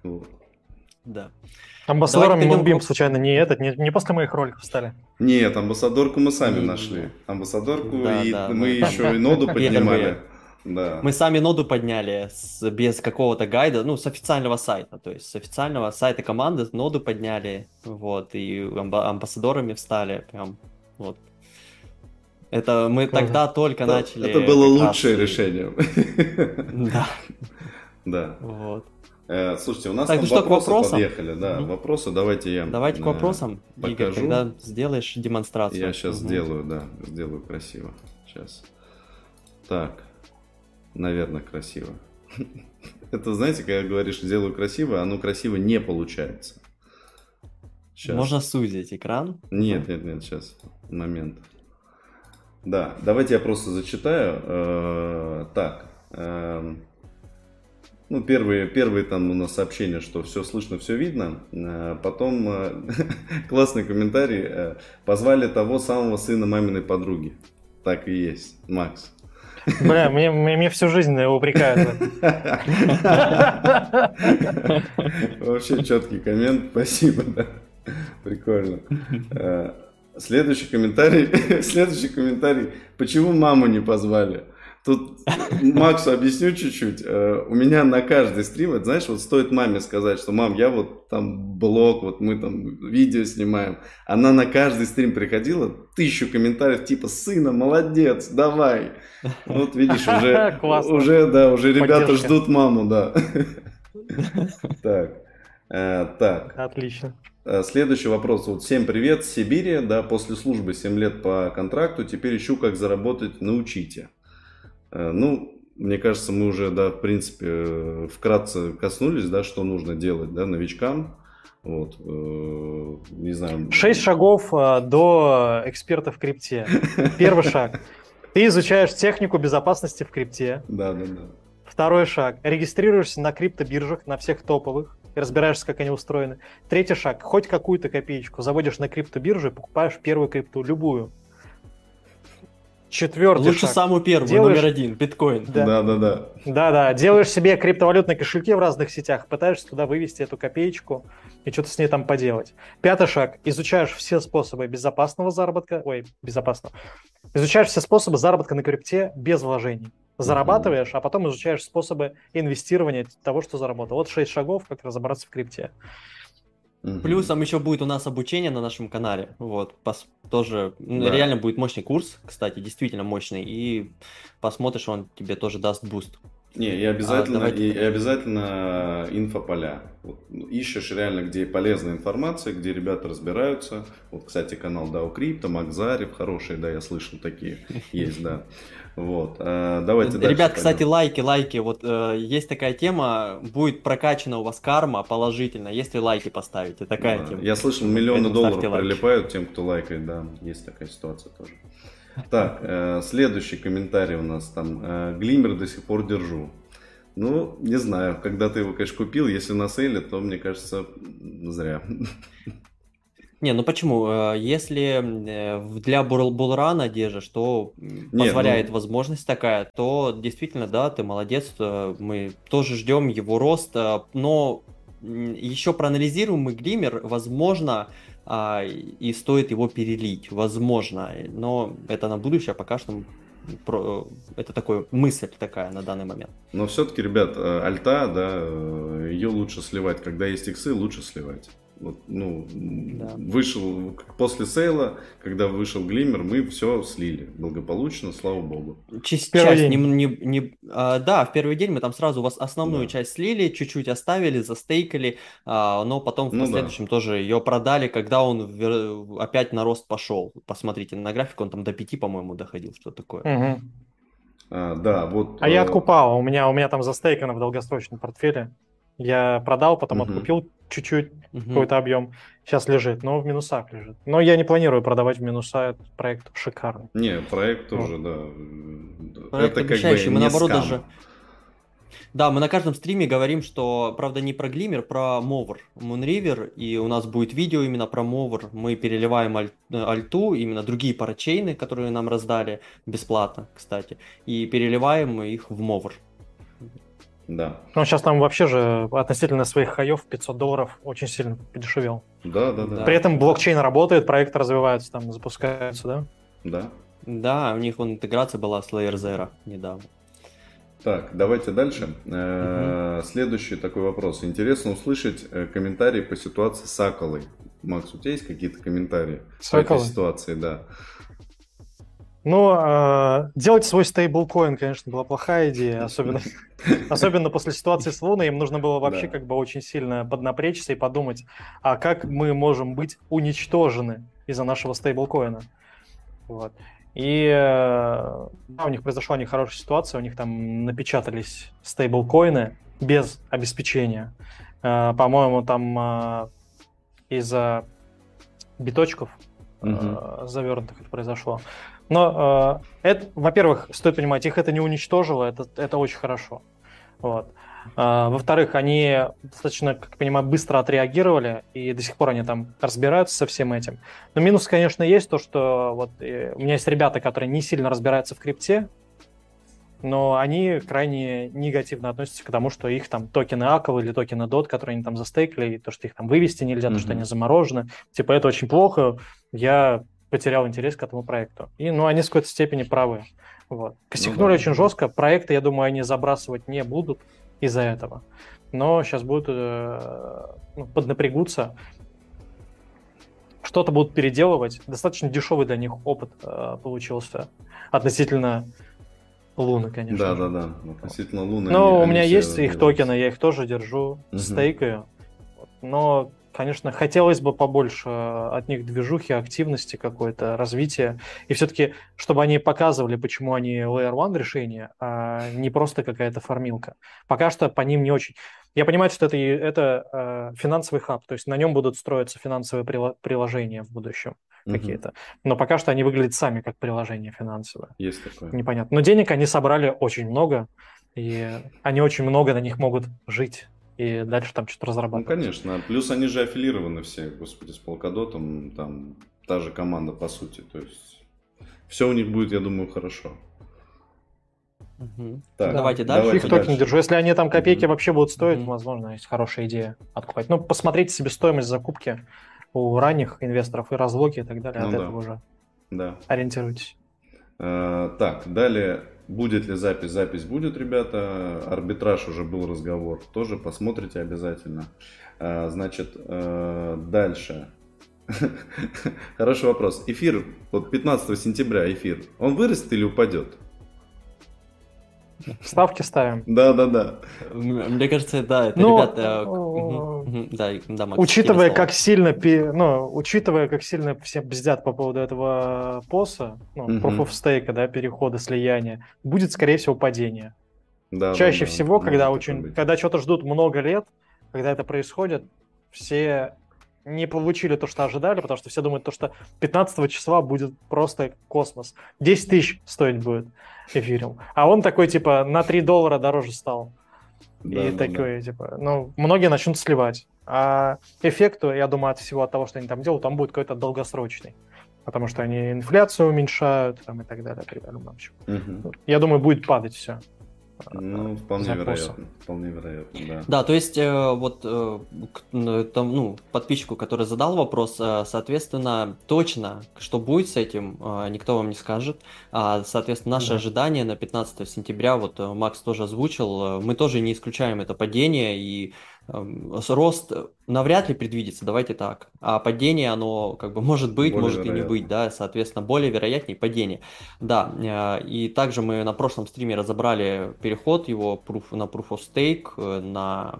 Вот. Да. Амбассадорами Moonbeam случайно не после моих роликов стали? Нет, амбассадорку мы сами нашли. Амбассадорку, да, и да, мы еще и ноду поднимали. Да. Мы сами ноду подняли без какого-то гайда, ну, с официального сайта. То есть с официального сайта команды ноду подняли, вот, и амбассадорами встали. Прям вот. Это мы тогда только начали. Это было лучшее решение. Да. Да. Вот. Слушайте, у нас так, там что, вопросы подъехали, да, вопросы, давайте я давайте к вопросам, покажу. Игорь, когда сделаешь демонстрацию. Я сейчас сделаю, да, сделаю красиво, сейчас. Так, наверное, красиво. Это, знаете, когда говоришь, сделаю красиво, оно красиво не получается. Сейчас. Можно сузить экран? Нет, нет, нет, сейчас, момент. Да, давайте я просто зачитаю. Так. Ну, первые там у нас сообщения, что все слышно, все видно. Потом классный комментарий. Позвали того самого сына маминой подруги. Так и есть, Макс. Бля, мне всю жизнь его упрекают. Вообще четкий коммент, спасибо. Да. Прикольно. Следующий комментарий. Почему маму не позвали? Тут Максу объясню чуть-чуть. У меня на каждый стрим, это, знаешь, вот стоит маме сказать, что мам, я вот там блог, вот мы там видео снимаем. Она на каждый стрим приходила, 1000 комментариев типа «Сына, молодец, давай». Вот видишь, уже ребята ждут маму, да. Так. Отлично. Следующий вопрос. Вот, всем привет, Сибири, да, после службы 7 лет по контракту, теперь ищу, как заработать, научите. Ну, мне кажется, мы уже, да, в принципе, вкратце коснулись, да, что нужно делать, да, новичкам. Вот, не знаю. 6 шагов до эксперта в крипте. Первый шаг. Ты изучаешь технику безопасности в крипте. Да, да, да. Второй шаг. Регистрируешься на криптобиржах, на всех топовых. И разбираешься, как они устроены. Третий шаг. Хоть какую-то копеечку заводишь на криптобирже и покупаешь первую крипту, любую. Четвертый лучше шаг. Самую первую, делаешь... номер 1, биткоин. Да-да-да. Да-да, делаешь себе криптовалютные кошельки в разных сетях, пытаешься туда вывести эту копеечку и что-то с ней там поделать. Пятый шаг. Изучаешь все способы безопасного заработка, изучаешь все способы заработка на крипте без вложений. Зарабатываешь, а потом изучаешь способы инвестирования того, что заработал. Вот 6 шагов, как разобраться в крипте. Плюсом еще будет у нас обучение на нашем канале, вот, тоже реально будет мощный курс, кстати, действительно мощный, и посмотришь, он тебе тоже даст буст. Не, и обязательно, обязательно инфополя, вот, ищешь реально, где полезная информация, где ребята разбираются, вот, кстати, канал DAO Crypta, Макс Зарев, хорошие, да, я слышал, такие есть, да. Вот, давайте дальше. Ребят, кстати, лайки, вот есть такая тема, будет прокачана у вас карма положительно, если лайки поставите, такая тема. Я слышал, миллионы долларов прилипают тем, кто лайкает, да, есть такая ситуация тоже. Так, следующий комментарий у нас там, Глиммер до сих пор держу. Ну, не знаю, когда ты его, конечно, купил, если на сейле, то, мне кажется, зря. Не, ну почему? Если для булрана держишь, что позволяет возможность такая, то действительно, да, ты молодец, мы тоже ждем его роста, но еще проанализируем мы Glimmer, возможно, и стоит его перелить, возможно, но это на будущее, пока что это такая мысль такая на данный момент. Но все-таки, ребят, альта, да, ее лучше сливать, когда есть иксы, лучше сливать. Вот, ну, да. Вышел после сейла, когда вышел Glimmer, мы все слили благополучно, слава богу. В первый день мы там сразу у вас основную часть слили, чуть-чуть оставили, застейкали, но потом в последующем тоже ее продали, когда он опять на рост пошел. Посмотрите на график, он там до 5, по-моему, доходил, что такое. Угу. Я откупал, у меня там застейкано в долгосрочном портфеле. Я продал, потом откупил чуть-чуть, какой-то объем. Сейчас лежит, но в минусах лежит. Но я не планирую продавать в минуса, этот проект шикарный. Не, проект тоже, да. Проект это обещающий, мы наоборот скам. Даже... Да, мы на каждом стриме говорим, что, правда, не про Glimmer, про Mover, Moonriver, и у нас будет видео именно про Mover. Мы переливаем альту, именно другие парачейны, которые нам раздали бесплатно, кстати, и переливаем их в Mover. Да. Ну, сейчас там вообще же относительно своих хаев $500 очень сильно подешевел. Да. При этом блокчейн работает, проект развивается, там запускается, да? Да. Да, у них вон интеграция была с Layer Zero недавно. Так, давайте дальше. Следующий такой вопрос. Интересно услышать комментарии по ситуации с Акалой. Макс, у тебя есть какие-то комментарии по этой ситуации? Да. Ну, делать свой стейблкоин, конечно, была плохая идея, особенно после ситуации с Луной. Им нужно было вообще как бы очень сильно поднапрячься и подумать, а как мы можем быть уничтожены из-за нашего стейблкоина. Вот. И у них произошла нехорошая ситуация, у них там напечатались стейблкоины без обеспечения. По-моему, там из-за биточков завернутых это произошло. Но, во-первых, стоит понимать, их это не уничтожило, это очень хорошо. Вот. Во-вторых, они достаточно, как я понимаю, быстро отреагировали, и до сих пор они там разбираются со всем этим. Но минус, конечно, есть то, что вот, у меня есть ребята, которые не сильно разбираются в крипте, но они крайне негативно относятся к тому, что их там токены AQUA или токены DOT, которые они там застейкли, и то, что их там вывести нельзя, то, что они заморожены. Типа, это очень плохо, я... потерял интерес к этому проекту. И, они в какой-то степени правы. Вот. Косякнули очень жестко. Проекты, я думаю, они забрасывать не будут из-за этого. Но сейчас будут поднапрягутся. Что-то будут переделывать. Достаточно дешевый для них опыт получился. Относительно Луны, конечно. Да. Относительно Луны. Но у меня есть их токены, я их тоже держу, стейкаю. Но... Конечно, хотелось бы побольше от них движухи, активности какой-то, развития. И все-таки, чтобы они показывали, почему они Layer 1 решение, а не просто какая-то фармилка. Пока что по ним не очень. Я понимаю, что это финансовый хаб, то есть на нем будут строиться финансовые приложения в будущем какие-то. Но пока что они выглядят сами как приложение финансовое. Есть такое. Непонятно. Но денег они собрали очень много, и они очень много на них могут жить. И дальше там что-то разрабатывать. Ну, конечно. Плюс они же аффилированы все, господи, с Polkadot, там та же команда, по сути. То есть все у них будет, я думаю, хорошо. Так, давайте дальше. Их токен держу. Если они там копейки вообще будут стоить, возможно, есть хорошая идея откупать. Ну, посмотрите себестоимость закупки у ранних инвесторов и разлоки и так далее. Этого уже ориентируйтесь. Так, далее... Будет ли запись? Запись будет, ребята. Арбитраж уже был разговор. Тоже посмотрите обязательно. Значит, дальше. Хороший вопрос. Эфир, вот 15 сентября эфир, он вырастет или упадет? Ставки ставим. Да. Мне кажется, да, это, ребята... Макс, учитывая, как сильно, все бздят по поводу этого поса, Proof of Stake, перехода, слияния, будет, скорее всего, падение. Чаще всего, когда что-то ждут много лет, когда это происходит, все не получили то, что ожидали, потому что все думают, что 15 числа будет просто космос. 10 тысяч стоить будет эфириум. А он такой, $3 дороже стал. Многие начнут сливать. А эффект, я думаю, от всего от того, что они там делают, там будет какой-то долгосрочный. Потому что они инфляцию уменьшают там, и так далее. И так далее. Угу. Я думаю, будет падать все. Ну, вполне вероятно, да. Да, то есть вот там, ну, подписчику, который задал вопрос, соответственно, точно, что будет с этим, никто вам не скажет. Соответственно, наши ожидания на 15 сентября, вот Макс тоже озвучил, мы тоже не исключаем это падение, и рост навряд ли предвидится, давайте так. А падение, оно как бы может быть, более может вероятно. И не быть, да, соответственно, более вероятнее падение. Да, и также мы на прошлом стриме разобрали переход его на Proof of Stake, на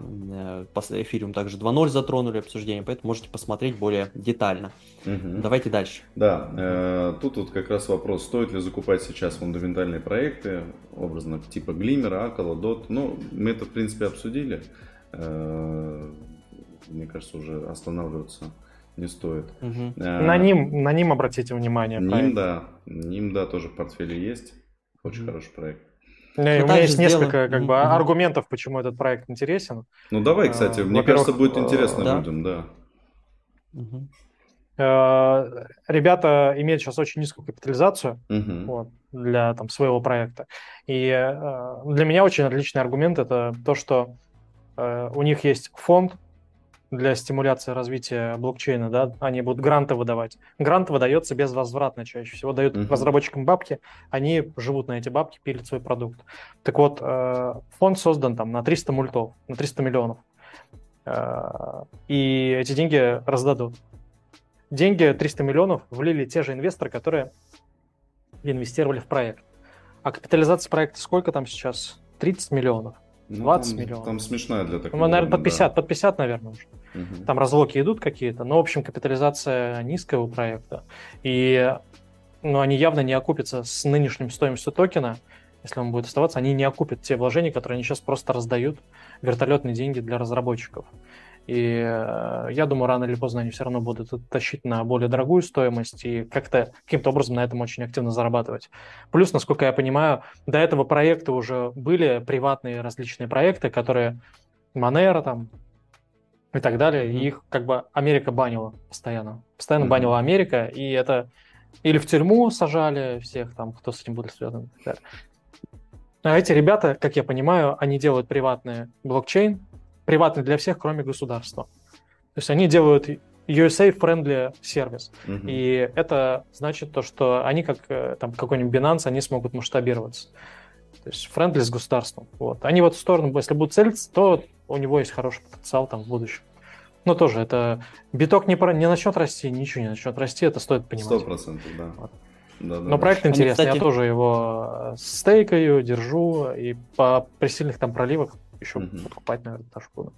Ethereum также 2.0 затронули обсуждение, поэтому можете посмотреть более детально. Угу. Давайте дальше. Да, тут вот как раз вопрос, стоит ли закупать сейчас фундаментальные проекты, образно типа Glimmer, Acala, Dot, ну, мы это в принципе обсудили. Мне кажется, уже останавливаться не стоит. Угу. На Nym обратите внимание. Nym, да, тоже в портфеле есть. Очень хороший проект. У меня есть несколько как бы, аргументов, почему этот проект интересен. Ну давай, кстати, мне кажется, будет интересно людям, да. Угу. Ребята имеют сейчас очень низкую капитализацию вот, для там, своего проекта. И для меня очень отличный аргумент это то, что у них есть фонд для стимуляции развития блокчейна, да, они будут гранты выдавать. Грант выдается безвозвратно чаще всего, дают разработчикам бабки, они живут на эти бабки, пилят свой продукт. Так вот, фонд создан там на 300 мультов, на 300 миллионов, и эти деньги раздадут. Деньги 300 миллионов влили те же инвесторы, которые инвестировали в проект. А капитализация проекта сколько там сейчас? 30 миллионов. 20 миллионов. Там смешная для такого. Ну, наверное, под 50, да. Под 50, наверное, уже. Угу. Там разлоки идут какие-то, но, в общем, капитализация низкая у проекта. И ну, они явно не окупятся с нынешним стоимостью токена, если он будет оставаться, они не окупят те вложения, которые они сейчас просто раздают, вертолетные деньги для разработчиков. И я думаю, рано или поздно они все равно будут тащить на более дорогую стоимость и как-то каким-то образом на этом очень активно зарабатывать. Плюс, насколько я понимаю, до этого проекты уже были приватные различные проекты, которые Monero там и так далее, и их как бы Америка банила постоянно. Постоянно банила Америка, и это или в тюрьму сажали всех там, кто с этим был связан. А эти ребята, как я понимаю, они делают приватный блокчейн, приватный для всех, кроме государства. То есть они делают USA-friendly сервис. И это значит то, что они, как там, какой-нибудь Бинанс, они смогут масштабироваться. То есть friendly с государством. Вот. Они в эту сторону, если будут целиться, то у него есть хороший потенциал там в будущем. Но тоже это... Биток не начнет расти, ничего не начнет расти, это стоит понимать. 100%, да. Вот. Да, но да, проект интересный, кстати... я тоже его стейкаю, держу, и при сильных там проливах еще покупать, наверное, даже буду.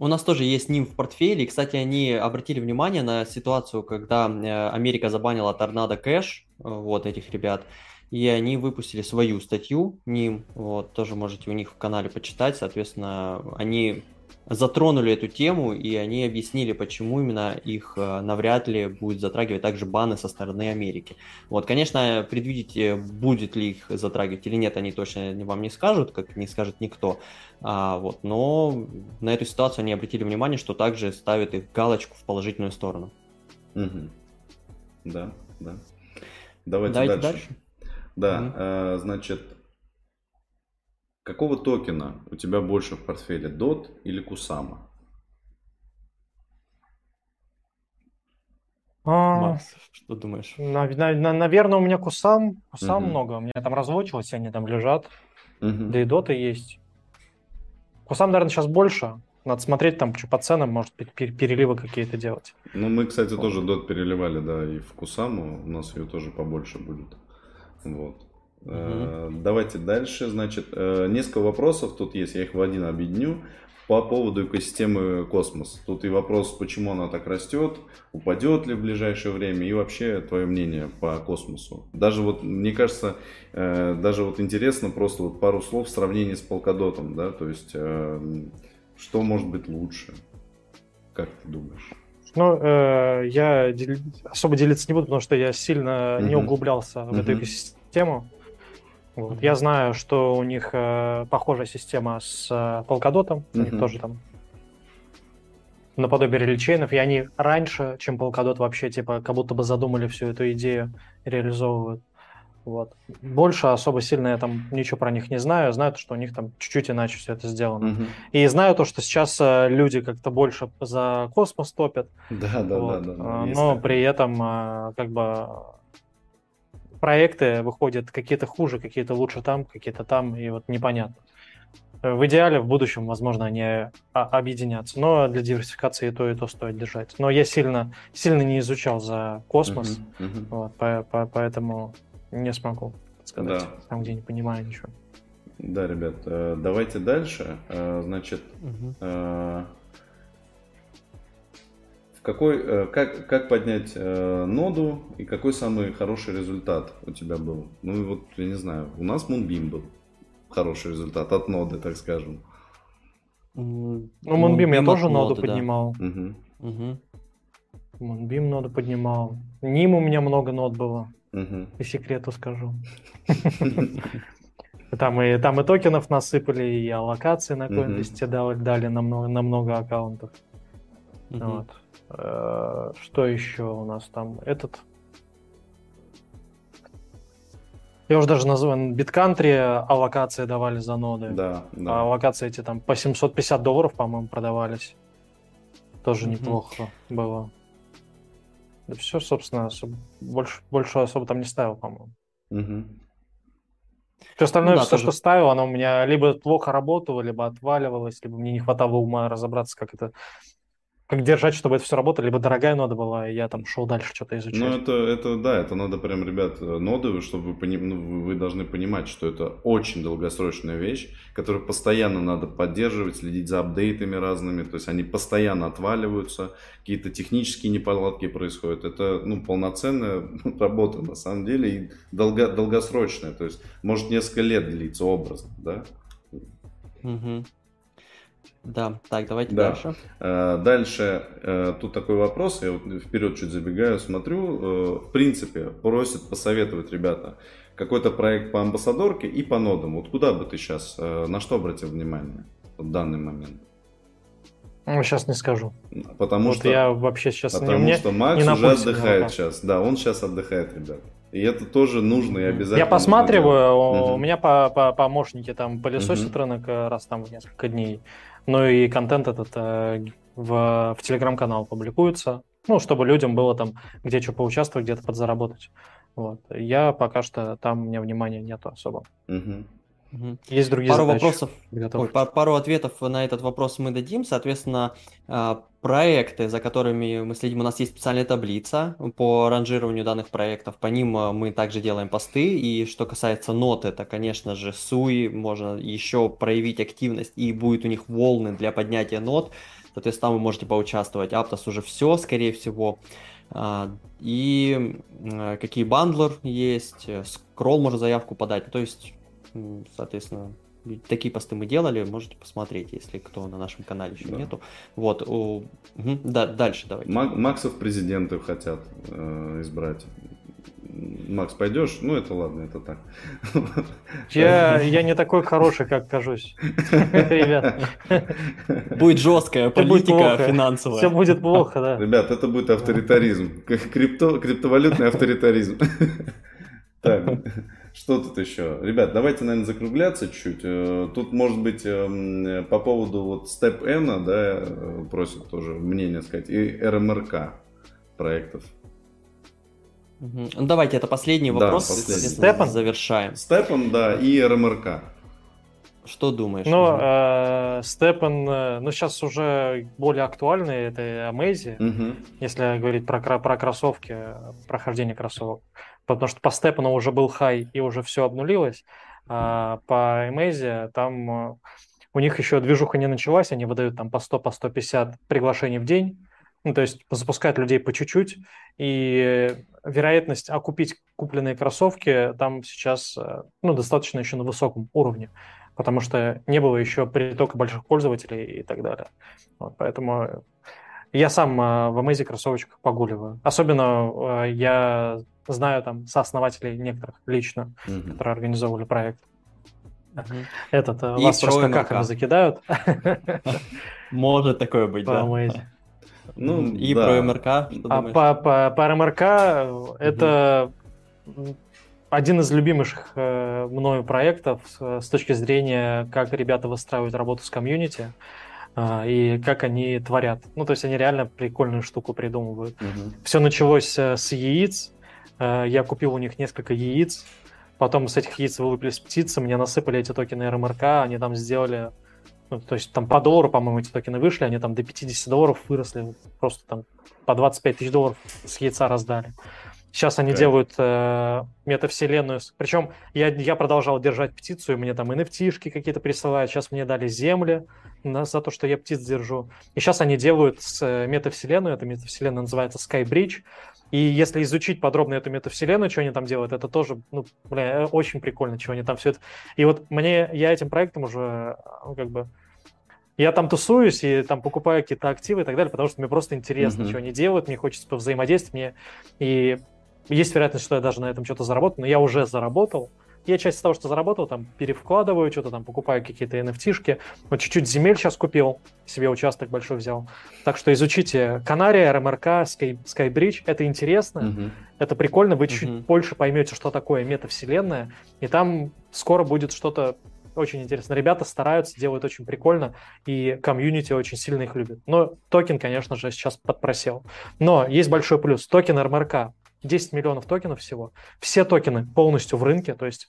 У нас тоже есть Nym в портфеле, и, кстати, они обратили внимание на ситуацию, когда Америка забанила Tornado Cash, вот этих ребят, и они выпустили свою статью Nym, вот, тоже можете у них в канале почитать, соответственно, они затронули эту тему, и они объяснили, почему именно их навряд ли будет затрагивать также баны со стороны Америки. Вот, конечно, предвидеть, будет ли их затрагивать или нет, они точно вам не скажут, как не скажет никто. Вот, но на эту ситуацию они обратили внимание, что также ставят их галочку в положительную сторону. Угу. Да, да. Давайте дальше. Да, значит... Какого токена у тебя больше в портфеле, DOT или Kusama? Макс, что думаешь? Наверное, у меня Kusam много, у меня там разлочилось, они там лежат, да и DOT есть. Kusam, наверное, сейчас больше, надо смотреть там по ценам, может переливы какие-то делать. Ну, мы, кстати, тоже DOT переливали, да, и в Kusama, у нас ее тоже побольше будет, вот. Давайте дальше, значит, несколько вопросов тут есть, я их в один объединю, по поводу экосистемы Cosmos. Тут и вопрос, почему она так растет, упадет ли в ближайшее время, и вообще твое мнение по Космосу. Даже вот, мне кажется, даже вот интересно просто вот пару слов в сравнении с Polkadot, да, то есть, что может быть лучше, как ты думаешь? Ну, я особо делиться не буду, потому что я сильно не углублялся в эту экосистему. Вот. Я знаю, что у них похожая система с Polkadot, у них тоже там наподобие реличейнов, и они раньше, чем Polkadot, вообще типа как будто бы задумали всю эту идею, реализовывают. Вот. Больше особо сильно я там ничего про них не знаю. Знаю, что у них там чуть-чуть иначе все это сделано. Угу. И знаю то, что сейчас люди как-то больше за космос топят. Да, да, вот. Да, да, да. Но есть. При этом как бы проекты выходят какие-то хуже, какие-то лучше там, какие-то там, и вот непонятно. В идеале в будущем, возможно, они объединятся. Но для диверсификации и то стоит держать. Но я сильно не изучал за космос, угу, вот, поэтому... Не смогу сказать, да. Там, где не понимаю ничего. Да, ребят, давайте дальше. Значит, угу. Как поднять ноду и какой самый хороший результат у тебя был? Ну, вот, я не знаю, у нас Moonbeam был хороший результат от ноды, так скажем. Ну, Moonbeam я тоже ноду поднимал. Да. Угу. Угу. Moonbeam ноду поднимал. Nym у меня много нод было. Uh-huh. По секрету скажу. Там и токенов насыпали, и аллокации на коинлисте дали на много аккаунтов. Что еще у нас там? Этот... Я уже даже назвал, биткантри аллокации давали за ноды. Да. Аллокации эти там по $750, по-моему, продавались. Тоже неплохо было. Да все, собственно, больше особо там не ставил, по-моему. Угу. Все остальное, ну, да, все, тоже... что ставил, оно у меня либо плохо работало, либо отваливалось, либо мне не хватало ума разобраться, как держать, чтобы это все работало, либо дорогая нода была, и я там шел дальше что-то изучать. Ну, это надо прям, ребят, ноды, чтобы вы должны понимать, что это очень долгосрочная вещь, которую постоянно надо поддерживать, следить за апдейтами разными, то есть они постоянно отваливаются, какие-то технические неполадки происходят. Это, ну, полноценная работа, на самом деле, и долгосрочная, то есть может несколько лет длиться образно, да? Угу. Да, так, давайте дальше. Дальше тут такой вопрос, я вот вперед чуть забегаю, смотрю, в принципе, просят посоветовать, ребята, какой-то проект по амбассадорке и по нодам. Вот куда бы ты сейчас, на что обратил внимание в данный момент? Сейчас не скажу. Потому вот что я вообще сейчас потому что Макс не уже отдыхает пока. Сейчас. Да, он сейчас отдыхает, ребят. И это тоже нужно и обязательно. Я посматриваю, у меня по помощники там пылесосят рынок раз там в несколько дней. Ну и контент этот в телеграм-канал публикуется, ну, чтобы людям было там где что поучаствовать, где-то подзаработать. Вот. Я пока что, там у меня внимания нету особо. Есть другие пару ответов на этот вопрос мы дадим. Соответственно, проекты, за которыми мы следим, у нас есть специальная таблица по ранжированию данных проектов, по ним мы также делаем посты. И что касается нот, это, конечно же, SUI, можно еще проявить активность, и будет у них волны для поднятия нот, соответственно, там вы можете поучаствовать. Aptos уже все, скорее всего. И какие бандлер есть, скролл, можно заявку подать, то есть... Соответственно, такие посты мы делали, можете посмотреть, если кто на нашем канале еще нету. Вот, да, дальше давайте. Максов президенты хотят избрать. Макс, пойдешь? Ну, это ладно, это так. Я не такой хороший, как кажусь. Ребят. Будет жесткая политика финансовая. Все будет плохо, да. Ребят, это будет авторитаризм. Криптовалютный авторитаризм. Так, что тут еще? Ребят, давайте, наверное, закругляться чуть-чуть. Тут, может быть, по поводу вот STEPN, да, просят тоже мнение сказать, и РМРК проектов. Давайте, это последний вопрос. STEPN завершаем. STEPN, да, и РМРК. Что думаешь? Ну, STEPN, ну, сейчас уже более актуальный, это AZY, если говорить про кроссовки, прохождение кроссовок. Потому что по STEPN уже был хай и уже все обнулилось. А по AZY там у них еще движуха не началась, они выдают там по 100-150 приглашений в день. Ну, то есть запускают людей по чуть-чуть. И вероятность окупить купленные кроссовки там сейчас, ну, достаточно еще на высоком уровне, потому что не было еще притока больших пользователей и так далее. Вот, поэтому я сам в AZY кроссовочках погуливаю. Особенно я... Знаю там сооснователей некоторых лично, которые организовывали проект. Вас просто как-то закидают. Может такое быть, да. Ну, и да. Про МРК. По РМРК это один из любимых мною проектов с точки зрения, как ребята выстраивают работу с комьюнити и как они творят. Ну, то есть они реально прикольную штуку придумывают. Все началось с яиц. Я купил у них несколько яиц. Потом с этих яиц вылупились птицы. Мне насыпали эти токены РМРК. Они там сделали... Ну, то есть там по доллару, по-моему, эти токены вышли, они там до $50 выросли, просто там по $25 тысяч с яйца раздали. Сейчас они делают метавселенную. Причем я продолжал держать птицу, и мне там NFT-шки какие-то присылают. Сейчас мне дали земли за то, что я птиц держу. И сейчас они делают метавселенную. Эта метавселенная называется SkyBridge. И если изучить подробно эту метавселенную, что они там делают, это тоже, ну, бля, очень прикольно, что они там все это... И вот я этим проектом уже, как бы... Я там тусуюсь и там покупаю какие-то активы и так далее, потому что мне просто интересно, что они делают, мне хочется повзаимодействовать, И есть вероятность, что я даже на этом что-то заработаю, но я уже заработал. Я часть того, что заработал, там перевкладываю, что-то там покупаю какие-то NFT-шки. Вот чуть-чуть земель сейчас купил, себе участок большой взял. Так что изучите Канария, РМРК, SkyBridge. Это интересно, это прикольно. Вы чуть больше поймете, что такое метавселенная. И там скоро будет что-то очень интересное. Ребята стараются, делают очень прикольно. И комьюнити очень сильно их любит. Но токен, конечно же, сейчас подпросел. Но есть большой плюс. Токен РМРК. 10 миллионов токенов всего. Все токены полностью в рынке, то есть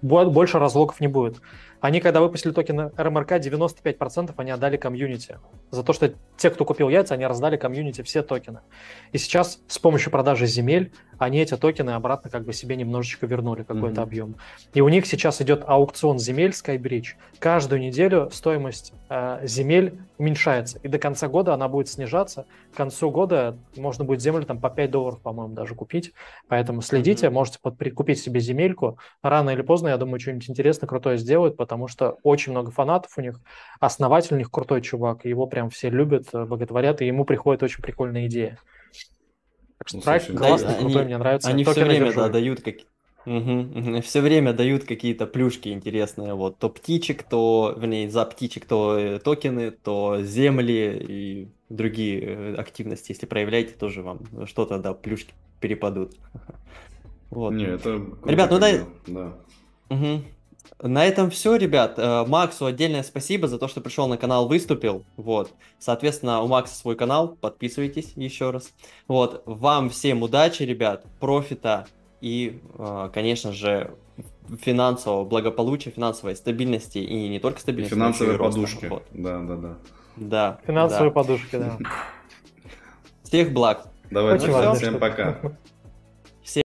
больше разлоков не будет. Они, когда выпустили токены РМРК, 95% они отдали комьюнити. За то, что те, кто купил яйца, они раздали комьюнити все токены. И сейчас с помощью продажи земель они эти токены обратно как бы себе немножечко вернули, какой-то объем. И у них сейчас идет аукцион земель SkyBridge. Каждую неделю стоимость земель уменьшается. И до конца года она будет снижаться. К концу года можно будет землю там по $5, по-моему, даже купить. Поэтому следите, можете прикупить себе земельку. Рано или поздно, я думаю, что-нибудь интересное, крутое сделают, потому что очень много фанатов у них. Основатель у них крутой чувак. Его прям все любят, боготворят, и ему приходит очень прикольная идея. Так что проект классный, крутой, мне нравится. Они все время, дают какие-то... Все время дают какие-то плюшки интересные. Вот то птичек, то, вернее, за птичек, то токены, то земли и другие активности. Если проявляете, тоже вам что-то, плюшки перепадут. Вот. Не, это... Ребят, на этом все, ребят. Максу отдельное спасибо за то, что пришел на канал, выступил. Вот. Соответственно, у Макса свой канал. Подписывайтесь еще раз. Вот. Вам всем удачи, ребят, профита и, конечно же, финансового благополучия, финансовой стабильности и не только стабильности, финансовые подушки. Вот. Да. Финансовые подушки, да. Всех благ. Давай, всем пока.